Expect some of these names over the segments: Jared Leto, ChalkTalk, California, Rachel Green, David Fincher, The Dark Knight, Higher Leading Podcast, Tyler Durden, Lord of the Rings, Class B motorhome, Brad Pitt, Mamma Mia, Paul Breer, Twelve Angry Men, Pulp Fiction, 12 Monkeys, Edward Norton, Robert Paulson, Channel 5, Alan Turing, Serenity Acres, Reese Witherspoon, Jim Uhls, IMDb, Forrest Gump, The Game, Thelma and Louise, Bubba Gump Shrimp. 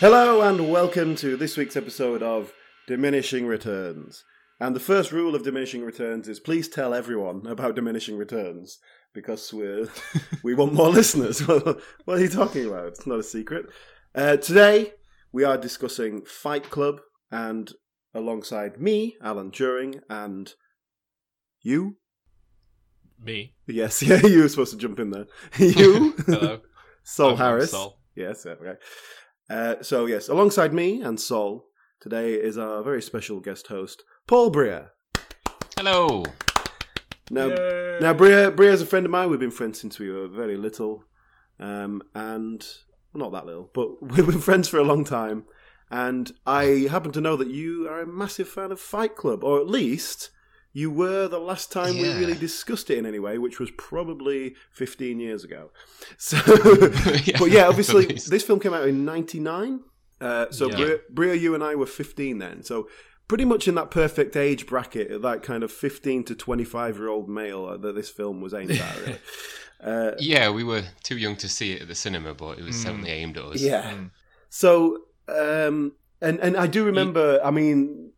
Hello and welcome to this week's episode of Diminishing Returns. And the first rule of Diminishing Returns is please tell everyone about Diminishing Returns, because we want more listeners. What are you talking about? It's not a secret. Today, we are discussing Fight Club, and alongside me, Alan Turing, and you? Me? Yes, yeah, you were supposed to jump in there. You? Hello. Sol Harris. Sol. Yes, okay. So, yes, alongside me and Sol, today is our very special guest host, Paul Breer. Hello. Now Breer's a friend of mine. We've been friends since we were very little. And not that little, but we've been friends for a long time. And I happen to know that you are a massive fan of Fight Club, or at least you were the last time we really discussed it in any way, which was probably 15 years ago. So, but yeah, obviously, this film came out in 99. Breer, you and I were 15 then. So pretty much in that perfect age bracket, that kind of 15 to 25-year-old male that this film was aimed at, really. Yeah, we were too young to see it at the cinema, but it was certainly aimed at us. Yeah. So, and I do remember, I mean,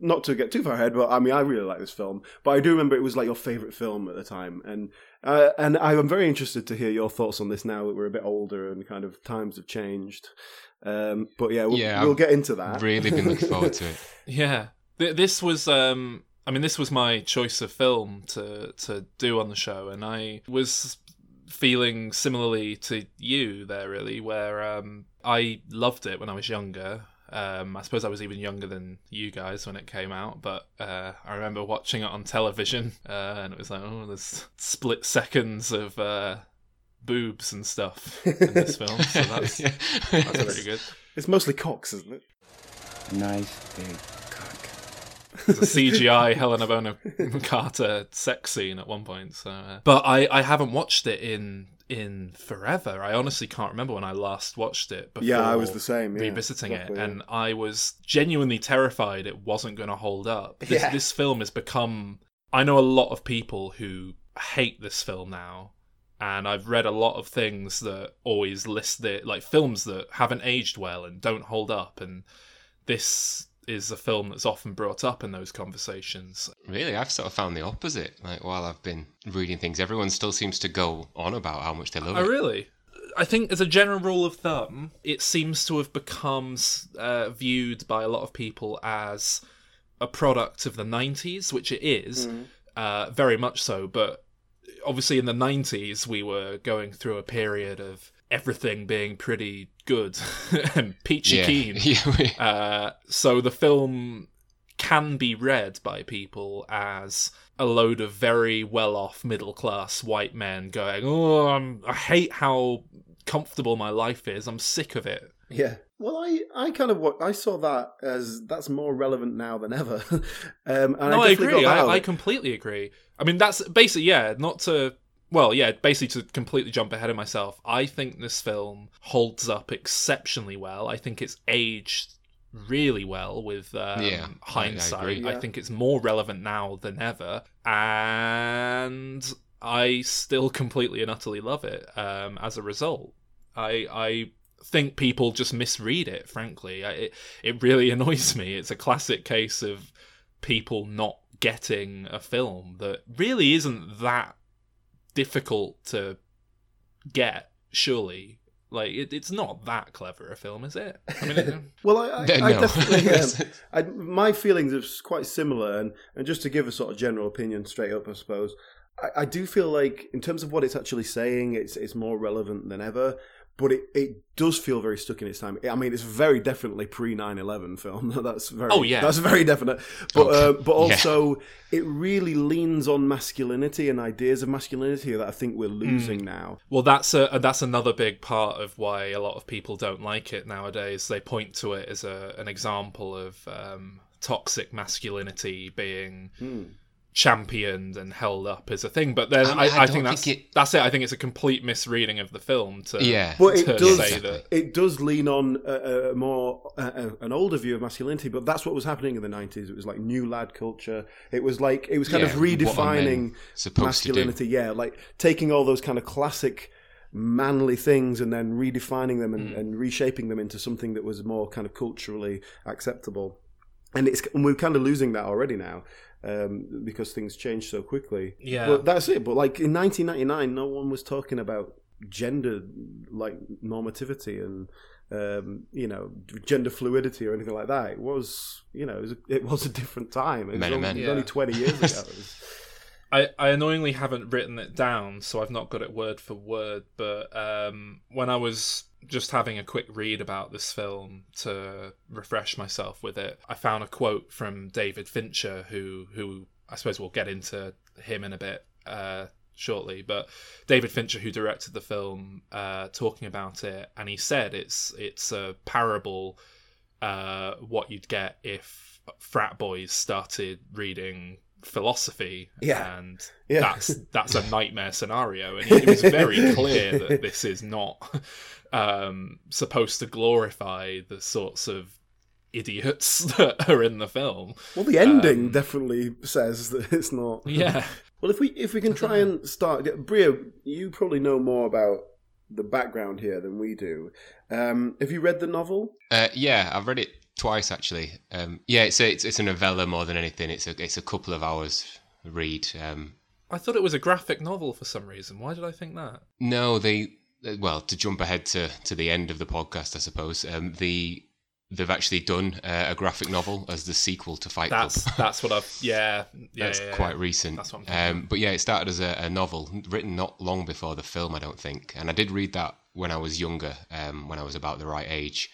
not to get too far ahead, but I mean, I really like this film. But I do remember it was like your favourite film at the time. And I'm very interested to hear your thoughts on this now that we're a bit older and kind of times have changed. But yeah, we'll get into that. Really been looking forward to it. Yeah. This was... I mean, this was my choice of film to do on the show, and I was feeling similarly to you there, really, where I loved it when I was younger. I suppose I was even younger than you guys when it came out, but I remember watching it on television, and it was like, oh, there's split seconds of boobs and stuff in this film, so that's, that's pretty good. It's mostly cocks, isn't it? Nice big. There's a CGI Helena Bonham Carter sex scene at one point. So, but I haven't watched it in forever. I honestly can't remember when I last watched it before. Yeah, I was the same. Yeah, revisiting exactly, it, and I was genuinely terrified it wasn't going to hold up. This film has become... I know a lot of people who hate this film now, and I've read a lot of things that always list it, like films that haven't aged well and don't hold up, and this is a film that's often brought up in those conversations. Really, I've sort of found the opposite. Like, while I've been reading things, everyone still seems to go on about how much they love it. Oh, really? I think as a general rule of thumb, it seems to have become viewed by a lot of people as a product of the 90s, which it is, very much so. But obviously in the 90s, we were going through a period of everything being pretty good and peachy keen. So the film can be read by people as a load of very well-off middle-class white men going, oh, I hate how comfortable my life is. I'm sick of it. Yeah. Well, I saw that as that's more relevant now than ever. I agree. I completely agree. I mean, that's basically, to completely jump ahead of myself, I think this film holds up exceptionally well. I think it's aged really well with hindsight. I think it's more relevant now than ever. And I still completely and utterly love it as a result. I think people just misread it, frankly. It really annoys me. It's a classic case of people not getting a film that really isn't that difficult to get, surely. Like, it's not that clever a film, is it? I mean, well, I definitely... my feelings are quite similar, and just to give a sort of general opinion straight up, I suppose, I do feel like, in terms of what it's actually saying, it's more relevant than ever, but it does feel very stuck in its time. I mean, it's very definitely pre-9/11 film. That's very definite. But also, it really leans on masculinity and ideas of masculinity that I think we're losing now. Well, that's another big part of why a lot of people don't like it nowadays. They point to it as an example of toxic masculinity being championed and held up as a thing, but then I think that's it. I think it's a complete misreading of the film It does lean on an older view of masculinity, but that's what was happening in the 90s. It was like new lad culture. It was like it was kind of redefining masculinity, like taking all those kind of classic manly things and then redefining them and reshaping them into something that was more kind of culturally acceptable. And we're kind of losing that already now because things change so quickly. Yeah. But that's it. But like in 1999, no one was talking about gender, like normativity and, gender fluidity or anything like that. It was, it was a different time. It was only 20 years ago. I annoyingly haven't written it down, so I've not got it word for word, but when I was just having a quick read about this film to refresh myself with it, I found a quote from David Fincher, who I suppose we'll get into him in a bit shortly, but David Fincher, who directed the film, talking about it, and he said it's a parable what you'd get if frat boys started reading philosophy, and that's a nightmare scenario, and it was very clear that this is not supposed to glorify the sorts of idiots that are in the film. Well, the ending definitely says that it's not. Yeah. Well, if we can try and start, Breer, you probably know more about the background here than we do. Have you read the novel? Yeah, I've read it twice, actually. It's a novella more than anything. It's a couple of hours read. I thought it was a graphic novel for some reason. Why did I think that? No, to jump ahead to the end of the podcast, I suppose, they've actually done a graphic novel as the sequel to Fight Club. That's what I've... Yeah. That's quite recent. That's what I'm thinking. But it started as a novel, written not long before the film, I don't think. And I did read that when I was younger, when I was about the right age.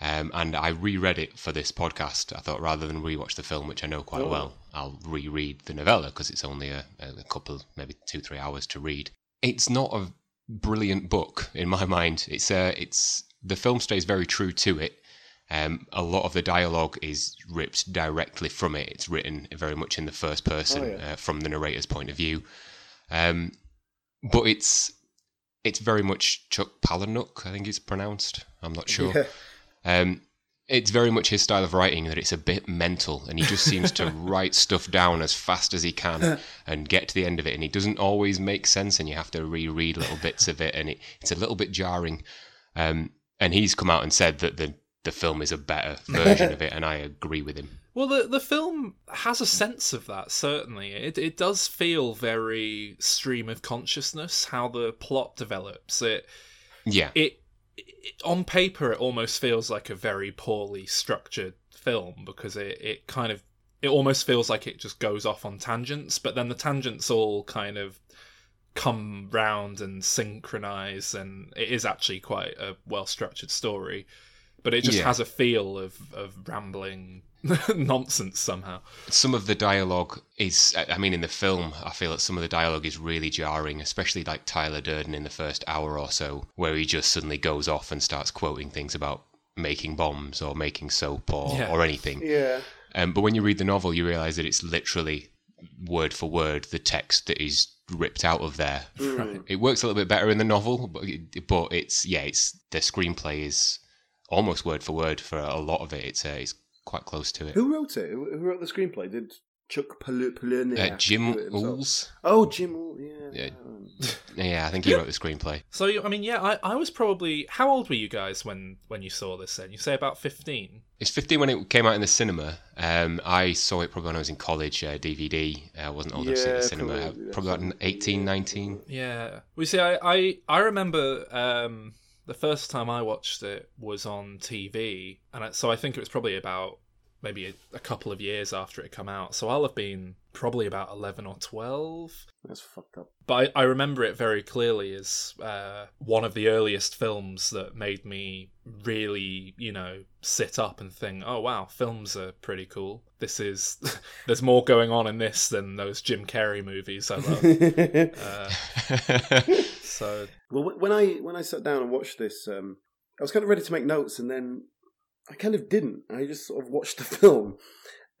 And I reread it for this podcast. I thought rather than rewatch the film, which I know quite well, I'll reread the novella because it's only a couple, maybe 2-3 hours to read. It's not a brilliant book in my mind. It's the film stays very true to it. A lot of the dialogue is ripped directly from it. It's written very much in the first person from the narrator's point of view. But it's very much Chuck Palahniuk, I think it's pronounced. I'm not sure. Yeah. It's very much his style of writing that it's a bit mental, and he just seems to write stuff down as fast as he can and get to the end of it, and it doesn't always make sense, and you have to reread little bits of it, and it's a little bit jarring. And he's come out and said that the film is a better version of it, and I agree with him. Well, the film has a sense of that, certainly. It does feel very stream of consciousness, how the plot develops. On paper, it almost feels like a very poorly structured film because it almost feels like it just goes off on tangents, but then the tangents all kind of come round and synchronize, and it is actually quite a well-structured story, but it just has a feel of rambling nonsense somehow. Some of the dialogue in the film, I feel that some of the dialogue is really jarring, especially like Tyler Durden in the first hour or so, where he just suddenly goes off and starts quoting things about making bombs or making soap or anything. Yeah. But when you read the novel, you realise that it's literally word for word the text that is ripped out of there. Right. It works a little bit better in the novel, but it's the screenplay is almost word for word for a lot of it. It's quite close to it. Who wrote it? Who wrote the screenplay? Did Chuck Palahniuk? Jim Uhls. Oh, Jim Uhls, I think he wrote the screenplay. So, I was probably... How old were you guys when you saw this then? You say about 15? It's 15 when it came out in the cinema. I saw it probably when I was in college, DVD. I wasn't old enough to see it in the cinema. Probably about 18, 19. Yeah. Well, see, I remember... the first time I watched it was on TV, and so I think it was probably about maybe a couple of years after it had come out. So I'll have been probably about 11 or 12. That's fucked up. But I remember it very clearly as one of the earliest films that made me really, sit up and think, oh wow, films are pretty cool. There's more going on in this than those Jim Carrey movies I love. So well, when I sat down and watched this, I was kind of ready to make notes, and then I kind of didn't. I just sort of watched the film,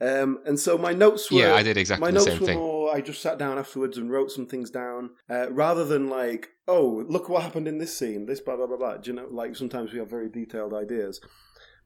and so my notes were I did exactly the same thing. More, I just sat down afterwards and wrote some things down, rather than like, oh, look what happened in this scene, this blah blah blah blah. Do you know, like sometimes we have very detailed ideas.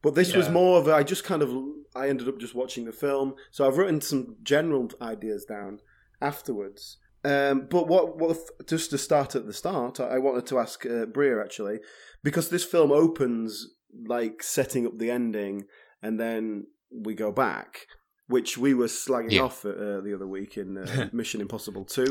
But this was more of I ended up just watching the film. So I've written some general ideas down afterwards. But what just to start at the start, I wanted to ask Breer, actually, because this film opens like setting up the ending, and then we go back, which we were slagging off the other week in Mission Impossible 2.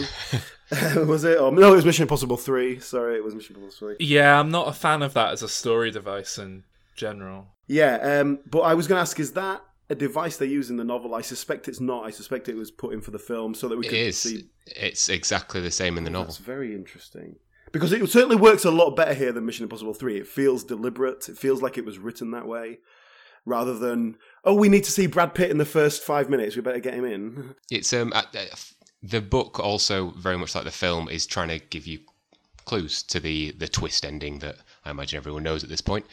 Was it? Or, no, it was Mission Impossible 3. Sorry, it was Mission Impossible 3. Yeah, I'm not a fan of that as a story device in general. Yeah, but I was going to ask, is that a device they use in the novel? I suspect it's not. I suspect it was put in for the film so that we could see. It's exactly the same in the novel. That's very interesting. Because it certainly works a lot better here than Mission Impossible 3. It feels deliberate. It feels like it was written that way, rather than, oh, we need to see Brad Pitt in the first 5 minutes, we better get him in. It's the book also, very much like the film, is trying to give you clues to the twist ending that I imagine everyone knows at this point.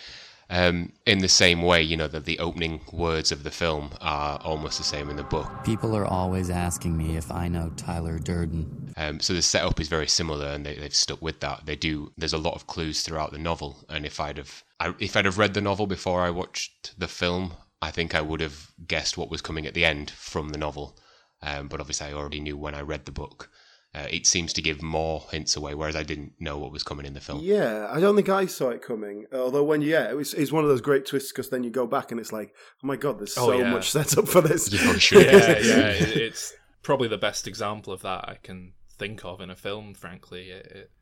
In the same way, you know, that the opening words of the film are almost the same in the book. People are always asking me if I know Tyler Durden. So the setup is very similar, and they've stuck with that. There's a lot of clues throughout the novel, and if I'd have read the novel before I watched the film, I think I would have guessed what was coming at the end from the novel. But obviously I already knew when I read the book. It seems to give more hints away, whereas I didn't know what was coming in the film. Yeah, I don't think I saw it coming. Although it's one of those great twists, because then you go back and it's like, oh my God, there's much set up for this. It's probably the best example of that I can think of in a film, frankly.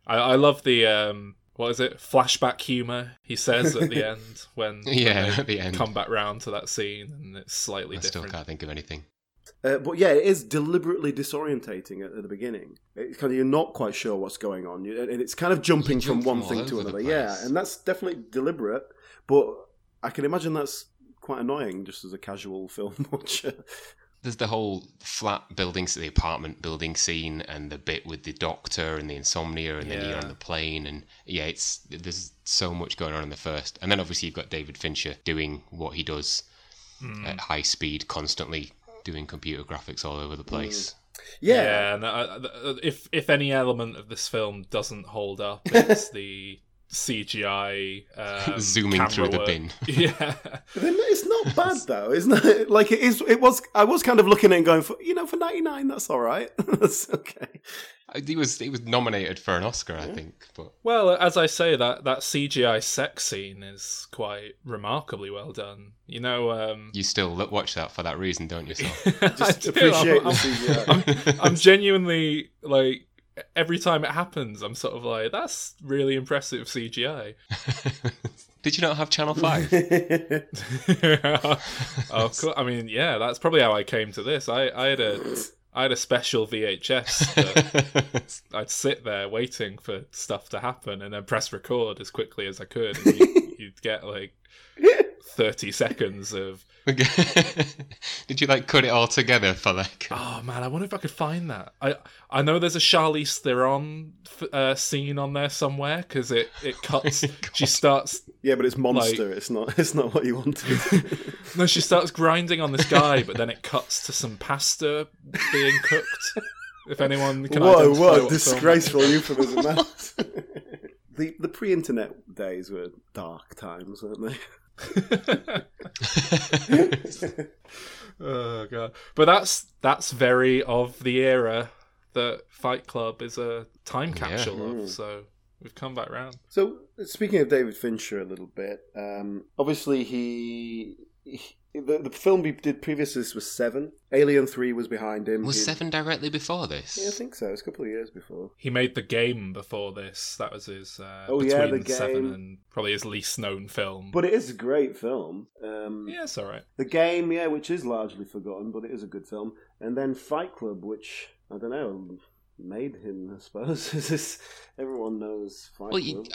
I love the, what is it, flashback humour, he says at the end, when they come back round to that scene, and it's slightly different. I still can't think of anything. But yeah, it is deliberately disorientating at the beginning. It's kind of, you're not quite sure what's going on, and it's kind of jumping from one thing to another. Yeah, and that's definitely deliberate. But I can imagine that's quite annoying, just as a casual film watcher. There's the whole flat buildings, the apartment building scene, and the bit with the doctor and the insomnia, and then you're on the plane, and there's so much going on in the first, and then obviously you've got David Fincher doing what he does at high speed, constantly doing computer graphics all over the place. No, if any element of this film doesn't hold up, it's the CGI zooming through the bin. Yeah, it's not bad though, isn't it? Like it is. It was. I was kind of looking at it and going, for $99, that's all right. That's okay. He was nominated for an Oscar, I think. But as I say, that CGI sex scene is quite remarkably well done. You know, you still watch that for that reason, don't you? Just appreciate the CGI. I'm genuinely like, every time it happens, I'm sort of like, that's really impressive CGI. Did you not have Channel 5? Of course. I mean, yeah, that's probably how I came to this. I had a special VHS that I'd sit there waiting for stuff to happen and then press record as quickly as I could. And you'd get like 30 seconds of... Did you like cut it all together for like... Oh man, I wonder if I could find that. I know there's a Charlize Theron scene on there somewhere, because it cuts... She starts... Yeah, but it's Monster. Like, it's not what you wanted. No, she starts grinding on this guy, but then it cuts to some pasta being cooked. If anyone can identify what disgraceful euphemism that. The pre-internet days were dark times, weren't they? Oh God! But that's very of the era that Fight Club is a time capsule of. So we've come back round. So speaking of David Fincher a little bit, obviously the film we did previous to this was Seven. Alien 3 was behind him. Was Seven directly before this? Yeah, I think so. It was a couple of years before. He made The Game before this. That was his The Game. Seven and probably his least known film. But it is a great film. It's all right. The Game, which is largely forgotten, but it is a good film. And then Fight Club, which, I don't know, made him, I suppose. Everyone knows Fight Club.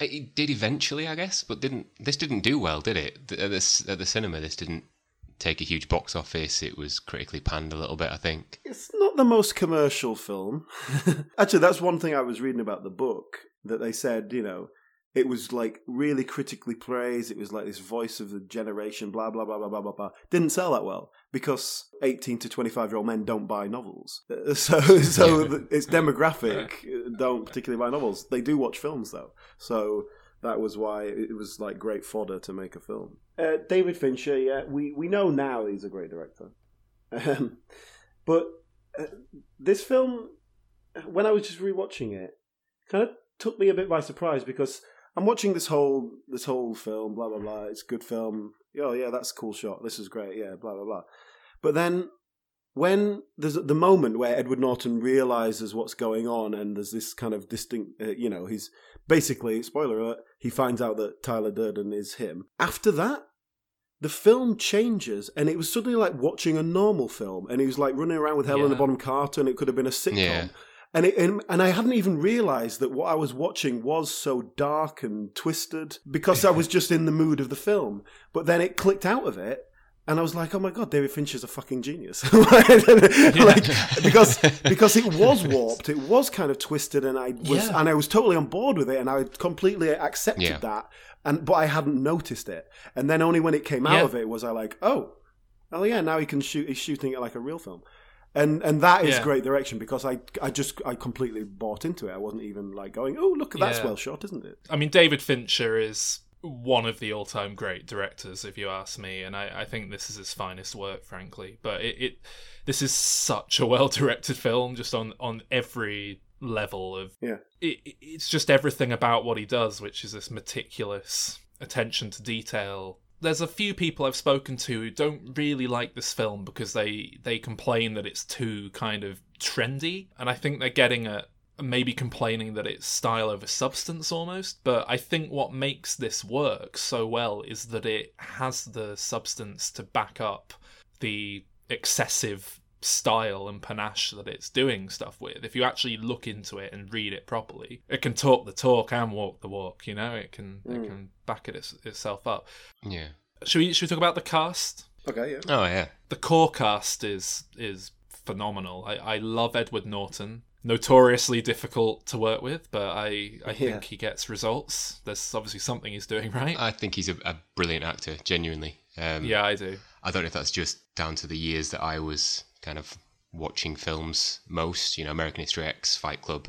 It did eventually, I guess, but this didn't do well, did it? At the cinema, this didn't take a huge box office. It was critically panned a little bit, I think. It's not the most commercial film. Actually, that's one thing I was reading about the book, that they said, it was like really critically praised. It was like this voice of the generation, blah, blah, blah, blah, blah, blah, blah. Didn't sell that well because 18 to 25-year-old men don't buy novels. So its demographic don't particularly buy novels. They do watch films, though. So that was why it was like great fodder to make a film. David Fincher, we know now he's a great director. But this film... when I was just rewatching it, kind of took me a bit by surprise, because I'm watching this whole film, blah blah blah. It's a good film. Oh yeah, that's a cool shot. This is great. Yeah, blah blah blah. But then when there's the moment where Edward Norton realizes what's going on, and there's this kind of distinct, he's basically, spoiler alert, he finds out that Tyler Durden is him. After that, the film changes, and it was suddenly like watching a normal film, and he was like running around with Helena Bonham Carter, and it could have been a sitcom. Yeah. And I hadn't even realised that what I was watching was so dark and twisted, because I was just in the mood of the film. But then it clicked out of it, and I was like, oh my God, David Fincher's a fucking genius. because it was warped, it was kind of twisted, and I was totally on board with it, and I completely accepted that, but I hadn't noticed it. And then only when it came out of it was I like, oh yeah, now he can shoot. He's shooting it like a real film. And that is great direction, because I just completely bought into it. I wasn't even like going, oh, look, that's well shot, isn't it? I mean, David Fincher is one of the all-time great directors, if you ask me, and I think this is his finest work, frankly. But this is such a well-directed film, just on every level of... Yeah. It's just everything about what he does, which is this meticulous attention to detail. There's a few people I've spoken to who don't really like this film because they complain that it's too kind of trendy. And I think they're getting at maybe complaining that it's style over substance almost. But I think what makes this work so well is that it has the substance to back up the excessive style and panache that it's doing stuff with. If you actually look into it and read it properly, it can talk the talk and walk the walk, you know? It can back itself up. Yeah. Should we talk about the cast? Okay, yeah. Oh, yeah. The core cast is phenomenal. I love Edward Norton. Notoriously difficult to work with, but I think he gets results. There's obviously something he's doing right. I think he's a brilliant actor, genuinely. Yeah, I do. I don't know if that's just down to the years that I was kind of watching films most, American History X, Fight Club,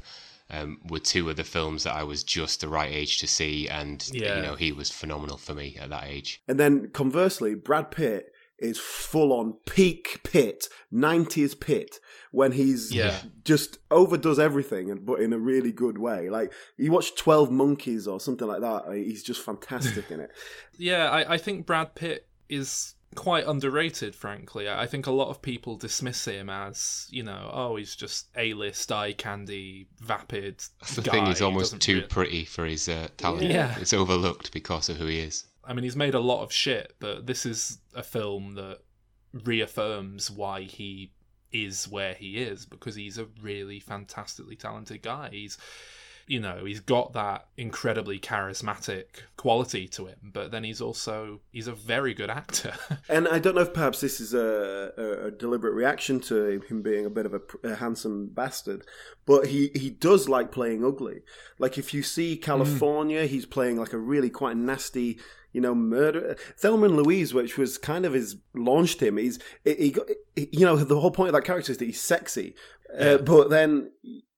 were two of the films that I was just the right age to see, and he was phenomenal for me at that age. And then conversely, Brad Pitt is full on peak Pitt, 90s Pitt, when he's just overdoes everything, but in a really good way. Like, you watch 12 Monkeys or something like that, he's just fantastic in it. Yeah, I think Brad Pitt is quite underrated, frankly. I think a lot of people dismiss him as, he's just A-list, eye candy, vapid guy. The thing, he's almost too pretty for his talent. Yeah. It's overlooked because of who he is. I mean, he's made a lot of shit, but this is a film that reaffirms why he is where he is, because he's a really fantastically talented guy. He's got that incredibly charismatic quality to him, but then he's a very good actor. And I don't know if perhaps this is a deliberate reaction to him being a bit of a handsome bastard, but he does like playing ugly. Like, if you see California, he's playing like a really quite nasty... murder. Thelma and Louise, which was kind of launched him. The whole point of that character is that he's sexy. But then,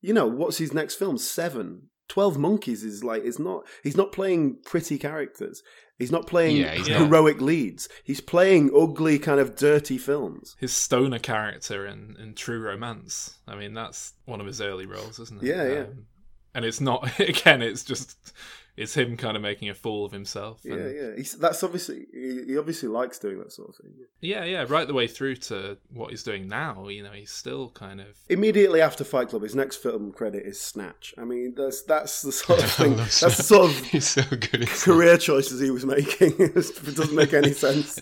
what's his next film? Seven. 12 Monkeys is like, he's not playing pretty characters. He's not playing heroic leads. He's playing ugly, kind of dirty films. His stoner character in True Romance. I mean, that's one of his early roles, isn't it? Yeah, yeah. And it's not, again, it's just... It's him kind of making a fool of himself. And... Yeah. That's obviously... He obviously likes doing that sort of thing. Yeah. Right the way through to what he's doing now, he's still kind of... Immediately after Fight Club, his next film credit is Snatch. I mean, that's the sort of thing... That's the sort of he's so good career choices he was making. It doesn't make any sense.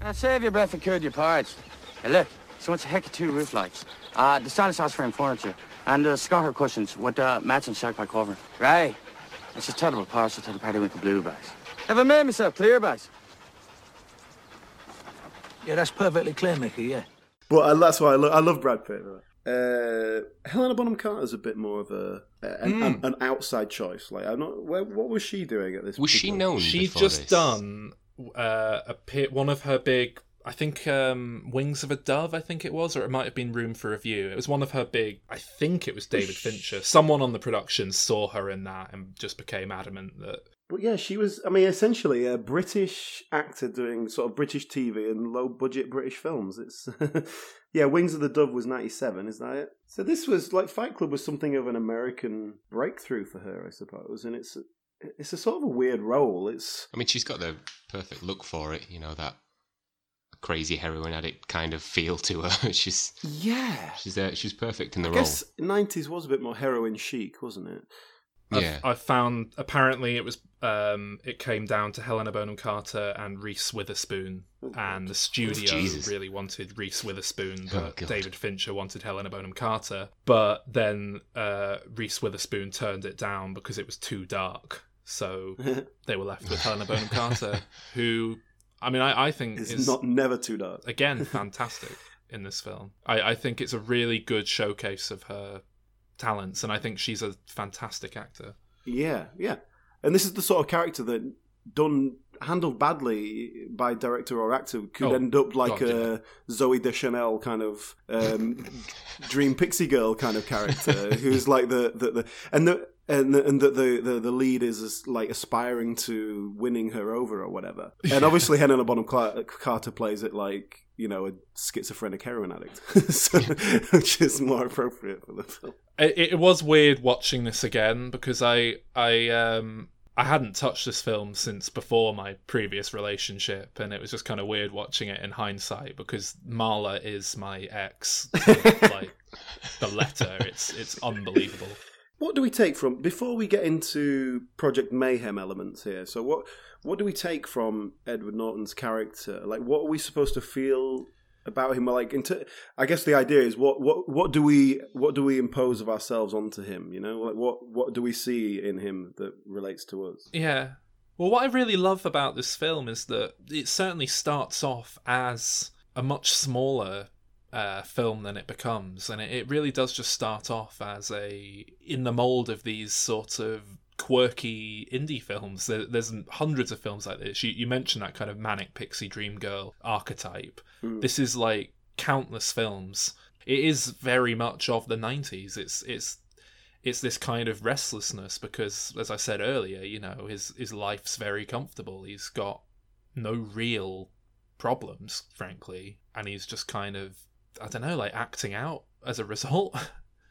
Now, save your breath and curd your parts. Hey, look, so what's a heck of two roof lights? The stylish house frame furniture and Scotter cushions with matching sharkbite cover. Right. It's a terrible parcel to the party with the blue bags. Have I made myself clear, bags? Yeah, that's perfectly clear, Mickey, yeah. But that's why I love Brad Pitt. Helena Bonham Carter's a bit more of an outside choice. Like, what was she doing at this point? Was she known? She'd just done one of her big, I think, Wings of a Dove, I think it was, or it might have been Room for Review. It was one of her big... I think it was David Fincher. Someone on the production saw her in that and just became adamant that But yeah, she was, I mean, essentially a British actor doing sort of British TV and low-budget British films. It's yeah, Wings of the Dove was 97, is that it? So this was, like, Fight Club was something of an American breakthrough for her, I suppose, and it's a sort of a weird role. It's, I mean, she's got the perfect look for it, you know, that crazy heroin addict kind of feel to her. She's, yeah, she's perfect in the role. I guess 90s was a bit more heroin chic, wasn't it? Yeah. I found apparently it was it came down to Helena Bonham Carter and Reese Witherspoon, and the studio really wanted Reese Witherspoon, but David Fincher wanted Helena Bonham Carter. But then Reese Witherspoon turned it down because it was too dark, so they were left with Helena Bonham Carter, who, I mean, I think is not never too dark. Again, fantastic in this film. I think it's a really good showcase of her talents, and I think she's a fantastic actor. Yeah, yeah. And this is the sort of character that, handled badly by director or actor, could end up like Zooey Deschanel kind of dream pixie girl kind of character, who's like the lead is like aspiring to winning her over or whatever. And obviously Helena Bonham Carter plays it like, you know, a schizophrenic heroin addict, so, which is more appropriate for the film. It was weird watching this again because I hadn't touched this film since before my previous relationship, and it was just kind of weird watching it in hindsight because Marla is my ex. Like the letter, it's unbelievable. What do we take from, before we get into Project Mayhem elements here, so what do we take from Edward Norton's character? Like, what are we supposed to feel about him? Like, I guess the idea is what do we impose of ourselves onto him? You know, like what do we see in him that relates to us? Yeah. Well, what I really love about this film is that it certainly starts off as a much smaller film than it becomes, and it really does just start off as in the mould of these sort of quirky indie films. There's hundreds of films like this. You mentioned that kind of manic pixie dream girl archetype. This is like countless films. It is very much of the 90s. It's this kind of restlessness because, as I said earlier, you know, his life's very comfortable. He's got no real problems, frankly, and he's just kind of, I don't know, like acting out as a result.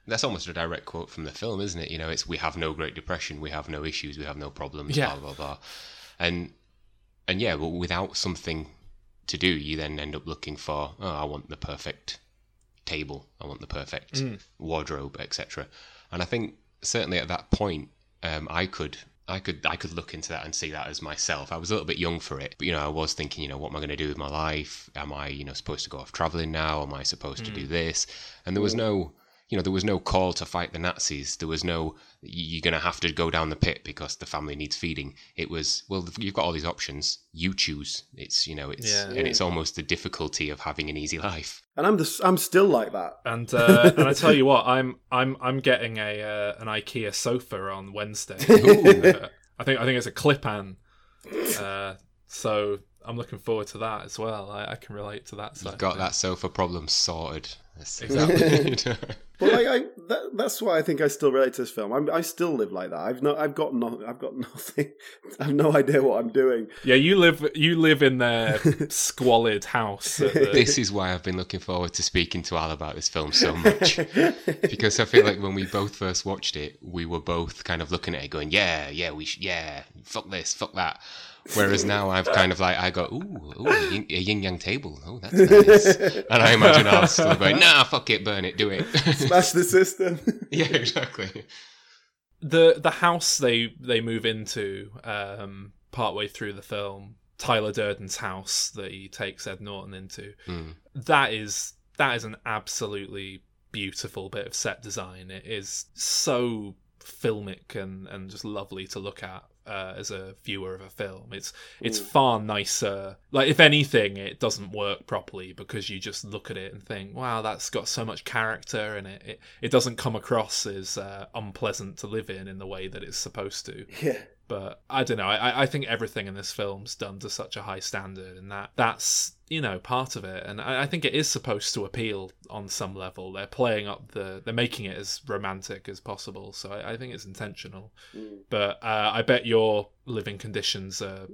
That's almost a direct quote from the film, isn't it? You know, it's, we have no Great Depression, we have no issues, we have no problems, blah, blah, blah. And yeah, but without something to do, you then end up looking for, I want the perfect table, I want the perfect wardrobe, etc. And I think certainly at that point, I could look into that and see that as myself. I was a little bit young for it, but, you know, I was thinking, you know, what am I going to do with my life? Am I, you know, supposed to go off traveling now? Am I supposed to do this? And there was no, you know, there was no call to fight the Nazis. There was no, you're going to have to go down the pit because the family needs feeding. It was, well, you've got all these options. You choose. It's, you know, it's, and it's almost the difficulty of having an easy life. And I'm still like that. And and I tell you what, I'm getting an IKEA sofa on Wednesday. I think it's a clip-on. So I'm looking forward to that as well. I can relate to that. You've got that sofa problem sorted. That's exactly. But like, that's why I think I still relate to this film. I still live like that. I've got nothing. I've no idea what I'm doing. Yeah, you live in their squalid house. This is why I've been looking forward to speaking to Al about this film so much, because I feel like when we both first watched it, we were both kind of looking at it, going, "Yeah, fuck this, fuck that." Whereas now I've kind of like, I go, ooh, a yin-yang table. Oh, that's nice. And I imagine I'll still go, nah, fuck it, burn it, do it. Smash the system. Yeah, exactly. The house they move into partway through the film, Tyler Durden's house that he takes Ed Norton into, that is an absolutely beautiful bit of set design. It is so filmic and just lovely to look at. As a viewer of a film, it's far nicer. Like, if anything, it doesn't work properly because you just look at it and think, wow, that's got so much character, and it doesn't come across as unpleasant to live in the way that it's supposed to. Yeah, But I don't know. I think everything in this film's done to such a high standard, and that's, you know, part of it. And I think it is supposed to appeal on some level. They're playing up they're making it as romantic as possible. So I think it's intentional. Mm. But I bet your living conditions are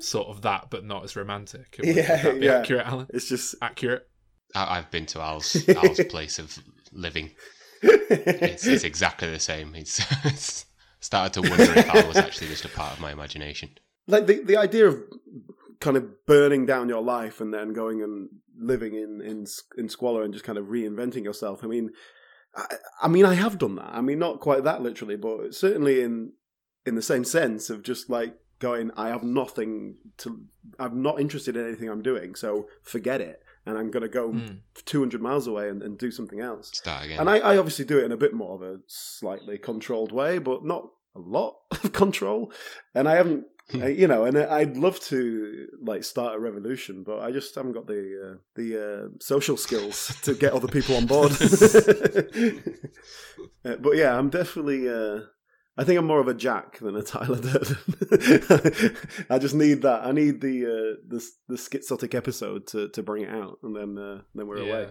sort of that, but not as romantic. Would that be accurate, Alan? It's just accurate. I've been to Al's place of living. It's exactly the same. It's started to wonder if Al was actually just a part of my imagination. Like the idea of kind of burning down your life and then going and living in squalor and just kind of reinventing yourself. I mean, I have done that. I mean, not quite that literally, but certainly in the same sense of just like going, I'm not interested in anything I'm doing, so forget it. And I'm going to go 200 miles away and do something else. Start again. And I obviously do it in a bit more of a slightly controlled way, but not a lot of control. And I haven't, and I'd love to like start a revolution, but I just haven't got the social skills to get other people on board. But yeah, I'm definitely... I think I'm more of a Jack than a Tyler Durden. I just need that. I need the schizotic episode to bring it out, and then we're away.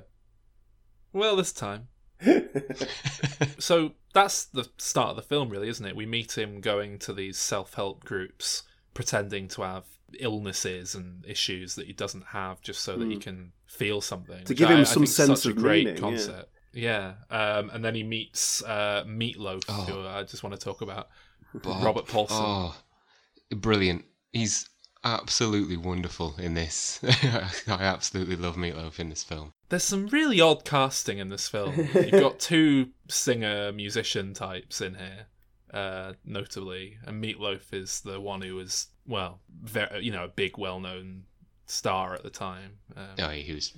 Well, this time. So that's the start of the film, really, isn't it? We meet him going to these self-help groups, pretending to have illnesses and issues that he doesn't have, just so that he can feel something. To give him some sense of meaning. Great concept. Yeah. Yeah, and then he meets Meatloaf, who I just want to talk about. Robert Paulson. Oh, brilliant. He's absolutely wonderful in this. I absolutely love Meatloaf in this film. There's some really odd casting in this film. You've got two singer-musician types in here, notably, and Meatloaf is the one who was, well, very, a big, well-known star at the time. He was...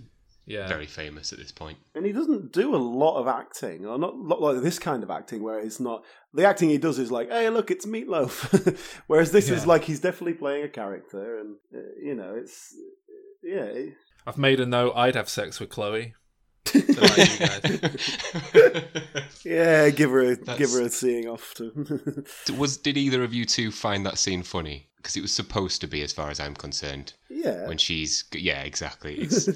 Yeah. Very famous at this point. And he doesn't do a lot of acting, or not like this kind of acting where it's not... The acting he does is like, hey, look, it's Meatloaf. Whereas this is like, he's definitely playing a character and, it's... Yeah. I've made a note, I'd have sex with Chloe. Yeah, give her a seeing off to... Did either of you two find that scene funny? Because it was supposed to be, as far as I'm concerned. Yeah. When she's... Yeah, exactly. It's...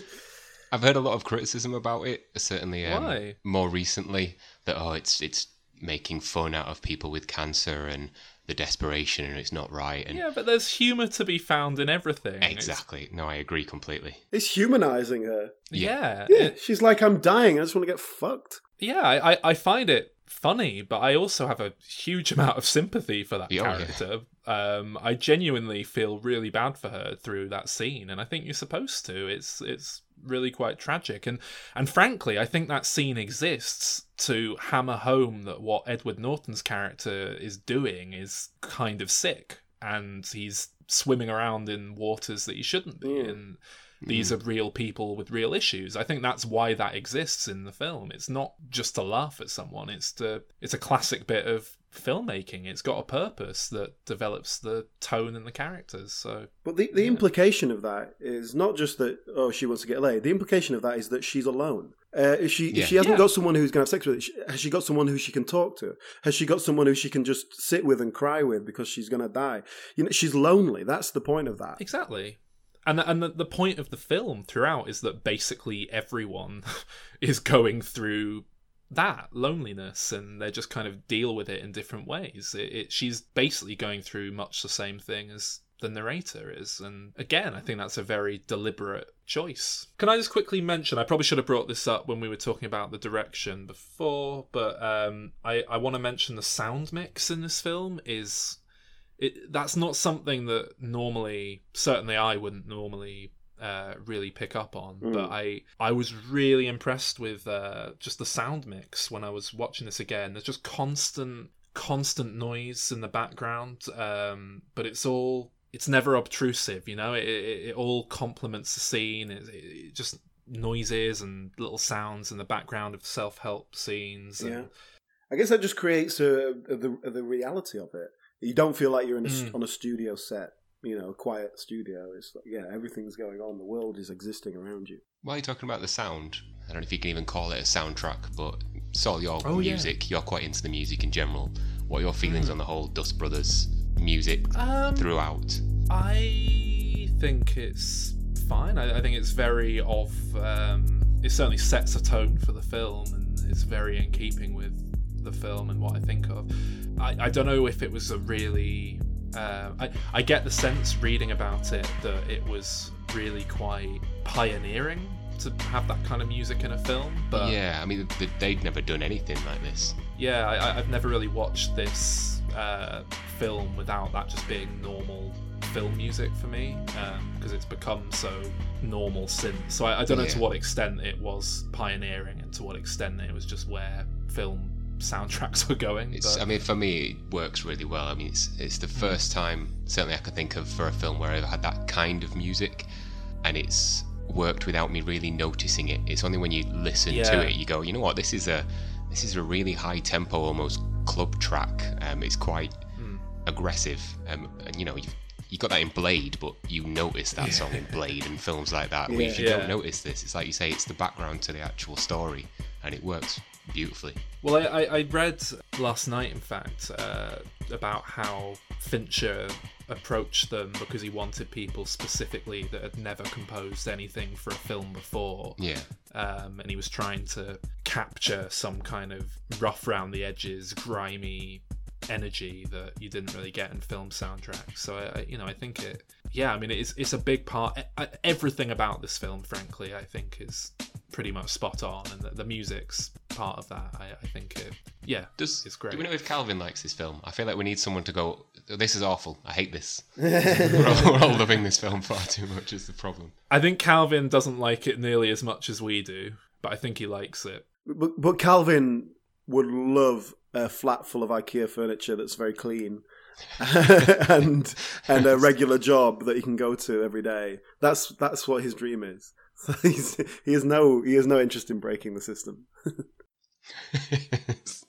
I've heard a lot of criticism about it, certainly more recently, that it's making fun out of people with cancer and the desperation, and it's not right. And... Yeah, but there's humour to be found in everything. Exactly. No, I agree completely. It's humanising her. Yeah. Yeah. She's like, I'm dying, I just want to get fucked. Yeah, I find it funny, but I also have a huge amount of sympathy for that character. Yeah. I genuinely feel really bad for her through that scene, and I think you're supposed to. It's really quite tragic, and frankly, I think that scene exists to hammer home that what Edward Norton's character is doing is kind of sick, and he's swimming around in waters that he shouldn't be in. These are real people with real issues. I think that's why that exists in the film. It's not just to laugh at someone. It's a classic bit of filmmaking. It's got a purpose that develops the tone and the characters. So, but the implication of that is not just that, oh, she wants to get laid. The implication of that is that she's alone. If she hasn't got someone who's going to have sex with her, has she got someone who she can talk to? Has she got someone who she can just sit with and cry with because she's going to die? She's lonely. That's the point of that. Exactly. And the point of the film throughout is that basically everyone is going through that loneliness, and they just kind of deal with it in different ways. She's basically going through much the same thing as the narrator is. And again, I think that's a very deliberate choice. Can I just quickly mention, I probably should have brought this up when we were talking about the direction before, but I want to mention the sound mix in this film is... That's not something that normally, certainly I wouldn't normally really pick up on, but I was really impressed with just the sound mix when I was watching this again. There's just constant noise in the background, but it's never obtrusive, it all complements the scene. It just noises and little sounds in the background of self-help scenes. And... Yeah. I guess that just creates the reality of it. You don't feel like you're on a studio set, a quiet studio. It's like, everything's going on. The world is existing around you. While you're talking about the sound, I don't know if you can even call it a soundtrack, but it's all your music. Yeah. You're quite into the music in general. What are your feelings on the whole Dust Brothers music throughout? I think it's fine. I think it's very it certainly sets a tone for the film, and it's very in keeping with the film and what I think of. I don't know if it was a really... I get the sense reading about it that it was really quite pioneering to have that kind of music in a film, but yeah, I mean, they'd never done anything like this. Yeah, I've never really watched this film without that just being normal film music for me, because it's become so normal since. So I don't know to what extent it was pioneering and to what extent it was just where film soundtracks were going. I mean, for me, it works really well. I mean, it's the first time, certainly, I can think of for a film where I've had that kind of music, and it's worked without me really noticing it. It's only when you listen to it, you go, you know what, this is a really high tempo, almost club track. It's quite aggressive, and you know, you got that in Blade, but you notice that song in Blade and films like that. Yeah. Where if you don't notice this, it's like you say, it's the background to the actual story, and it works beautifully. Well, I read last night, in fact, about how Fincher approached them because he wanted people specifically that had never composed anything for a film before. Yeah. And he was trying to capture some kind of rough around the edges, grimy energy that you didn't really get in film soundtracks. So I think it. Yeah, I mean, it's a big part. Everything about this film, frankly, I think is pretty much spot on, and the music's part of that. I think it. Yeah, it's great. Do we know if Calvin likes this film? I feel like we need someone to go, this is awful, I hate this. We're all loving this film far too much is the problem. I think Calvin doesn't like it nearly as much as we do, but I think he likes it. But Calvin would love a flat full of IKEA furniture that's very clean. and a regular job that he can go to every day. That's what his dream is. So he has no interest in breaking the system.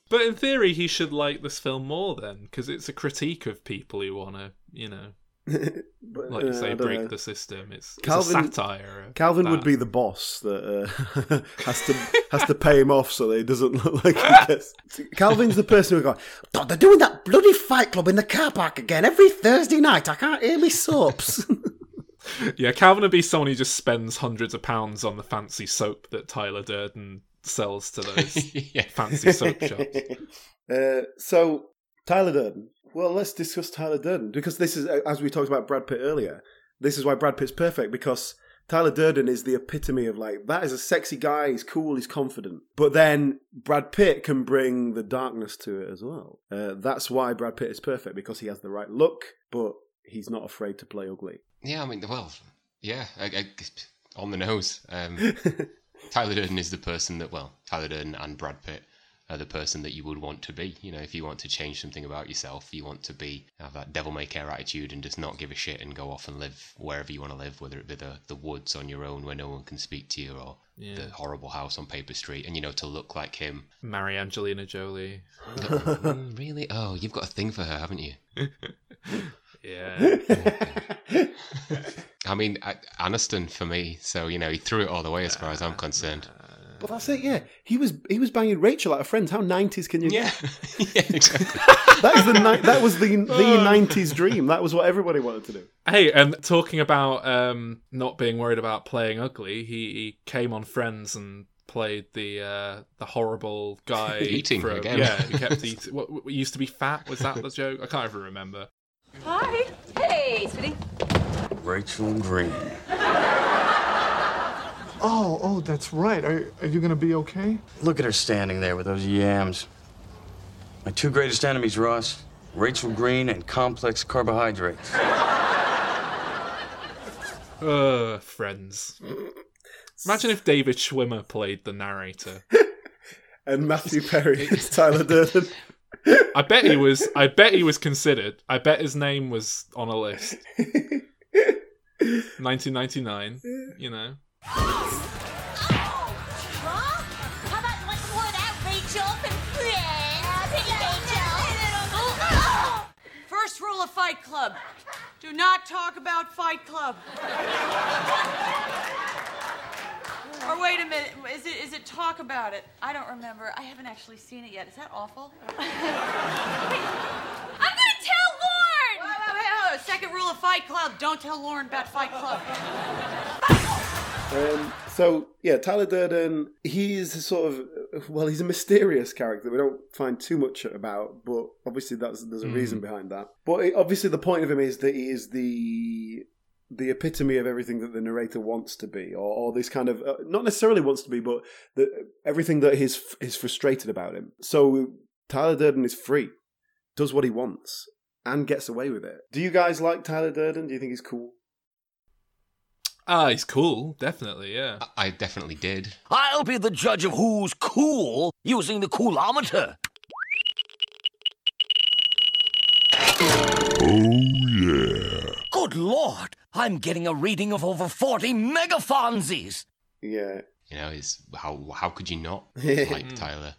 But in theory, he should like this film more then, because it's a critique of people who want to, you know, but, like you say, break the system. It's a satire. Calvin would be the boss that has to pay him off so that he doesn't look like he gets. Calvin's the person who goes, God, they're doing that bloody Fight Club in the car park again every Thursday night. I can't hear me soaps. Yeah, Calvin would be someone who just spends hundreds of pounds on the fancy soap that Tyler Durden sells to those fancy soap shops. So, Tyler Durden. Well, let's discuss Tyler Durden, because this is, as we talked about Brad Pitt earlier, this is why Brad Pitt's perfect, because Tyler Durden is the epitome of, like, that is a sexy guy, he's cool, he's confident. But then Brad Pitt can bring the darkness to it as well. That's why Brad Pitt is perfect, because he has the right look, but he's not afraid to play ugly. Yeah, I mean, well, yeah, I, on the nose. Tyler Durden is the person that, well, Tyler Durden and Brad Pitt are the person that you would want to be. You know, if you want to change something about yourself, you want to have that devil-may-care attitude and just not give a shit and go off and live wherever you want to live, whether it be the woods on your own where no one can speak to you, or the horrible house on Paper Street, and, you know, to look like him. Marry Angelina Jolie. Really? Oh, you've got a thing for her, haven't you? Yeah. I mean, Aniston for me, so, you know, he threw it all away as far as I'm concerned. But that's it, yeah. He was banging Rachel out of Friends. How 90s can you... Yeah, yeah, exactly. That was the 90s dream. That was what everybody wanted to do. Hey, and talking about not being worried about playing ugly, he came on Friends and played the horrible guy... Eating again. Yeah, he kept eating. What used to be fat? Was that the joke? I can't even remember. Hi. Hey, sweetie. Rachel Green. Oh, that's right. Are you going to be okay? Look at her standing there with those yams. My two greatest enemies, Ross, Rachel Green and complex carbohydrates. Friends. Imagine if David Schwimmer played the narrator. And Matthew Perry is Tyler Durden. I bet he was considered. I bet his name was on a list. 1999, you know. Ross? How about you want some more of that Rachel from Friends? First rule of Fight Club: do not talk about Fight Club. Or wait a minute, is it talk about it? I don't remember. I haven't actually seen it yet. Is that awful? I'm gonna tell Lorne! Fight Club. Don't tell Lauren about Fight Club. So, yeah, Tyler Durden, he's sort of, well, he's a mysterious character we don't find too much about, but obviously there's a reason behind that. But obviously the point of him is that he is the epitome of everything that the narrator wants to be, or this kind of, not necessarily wants to be, but everything that is frustrated about him. So Tyler Durden is free, does what he wants, and gets away with it. Do you guys like Tyler Durden? Do you think he's cool? He's cool, definitely, yeah. I definitely did. I'll be the judge of who's cool using the coolometer. Oh, yeah. Good Lord, I'm getting a reading of over 40 megafonzies. Yeah. You know, it's, how could you not like Tyler?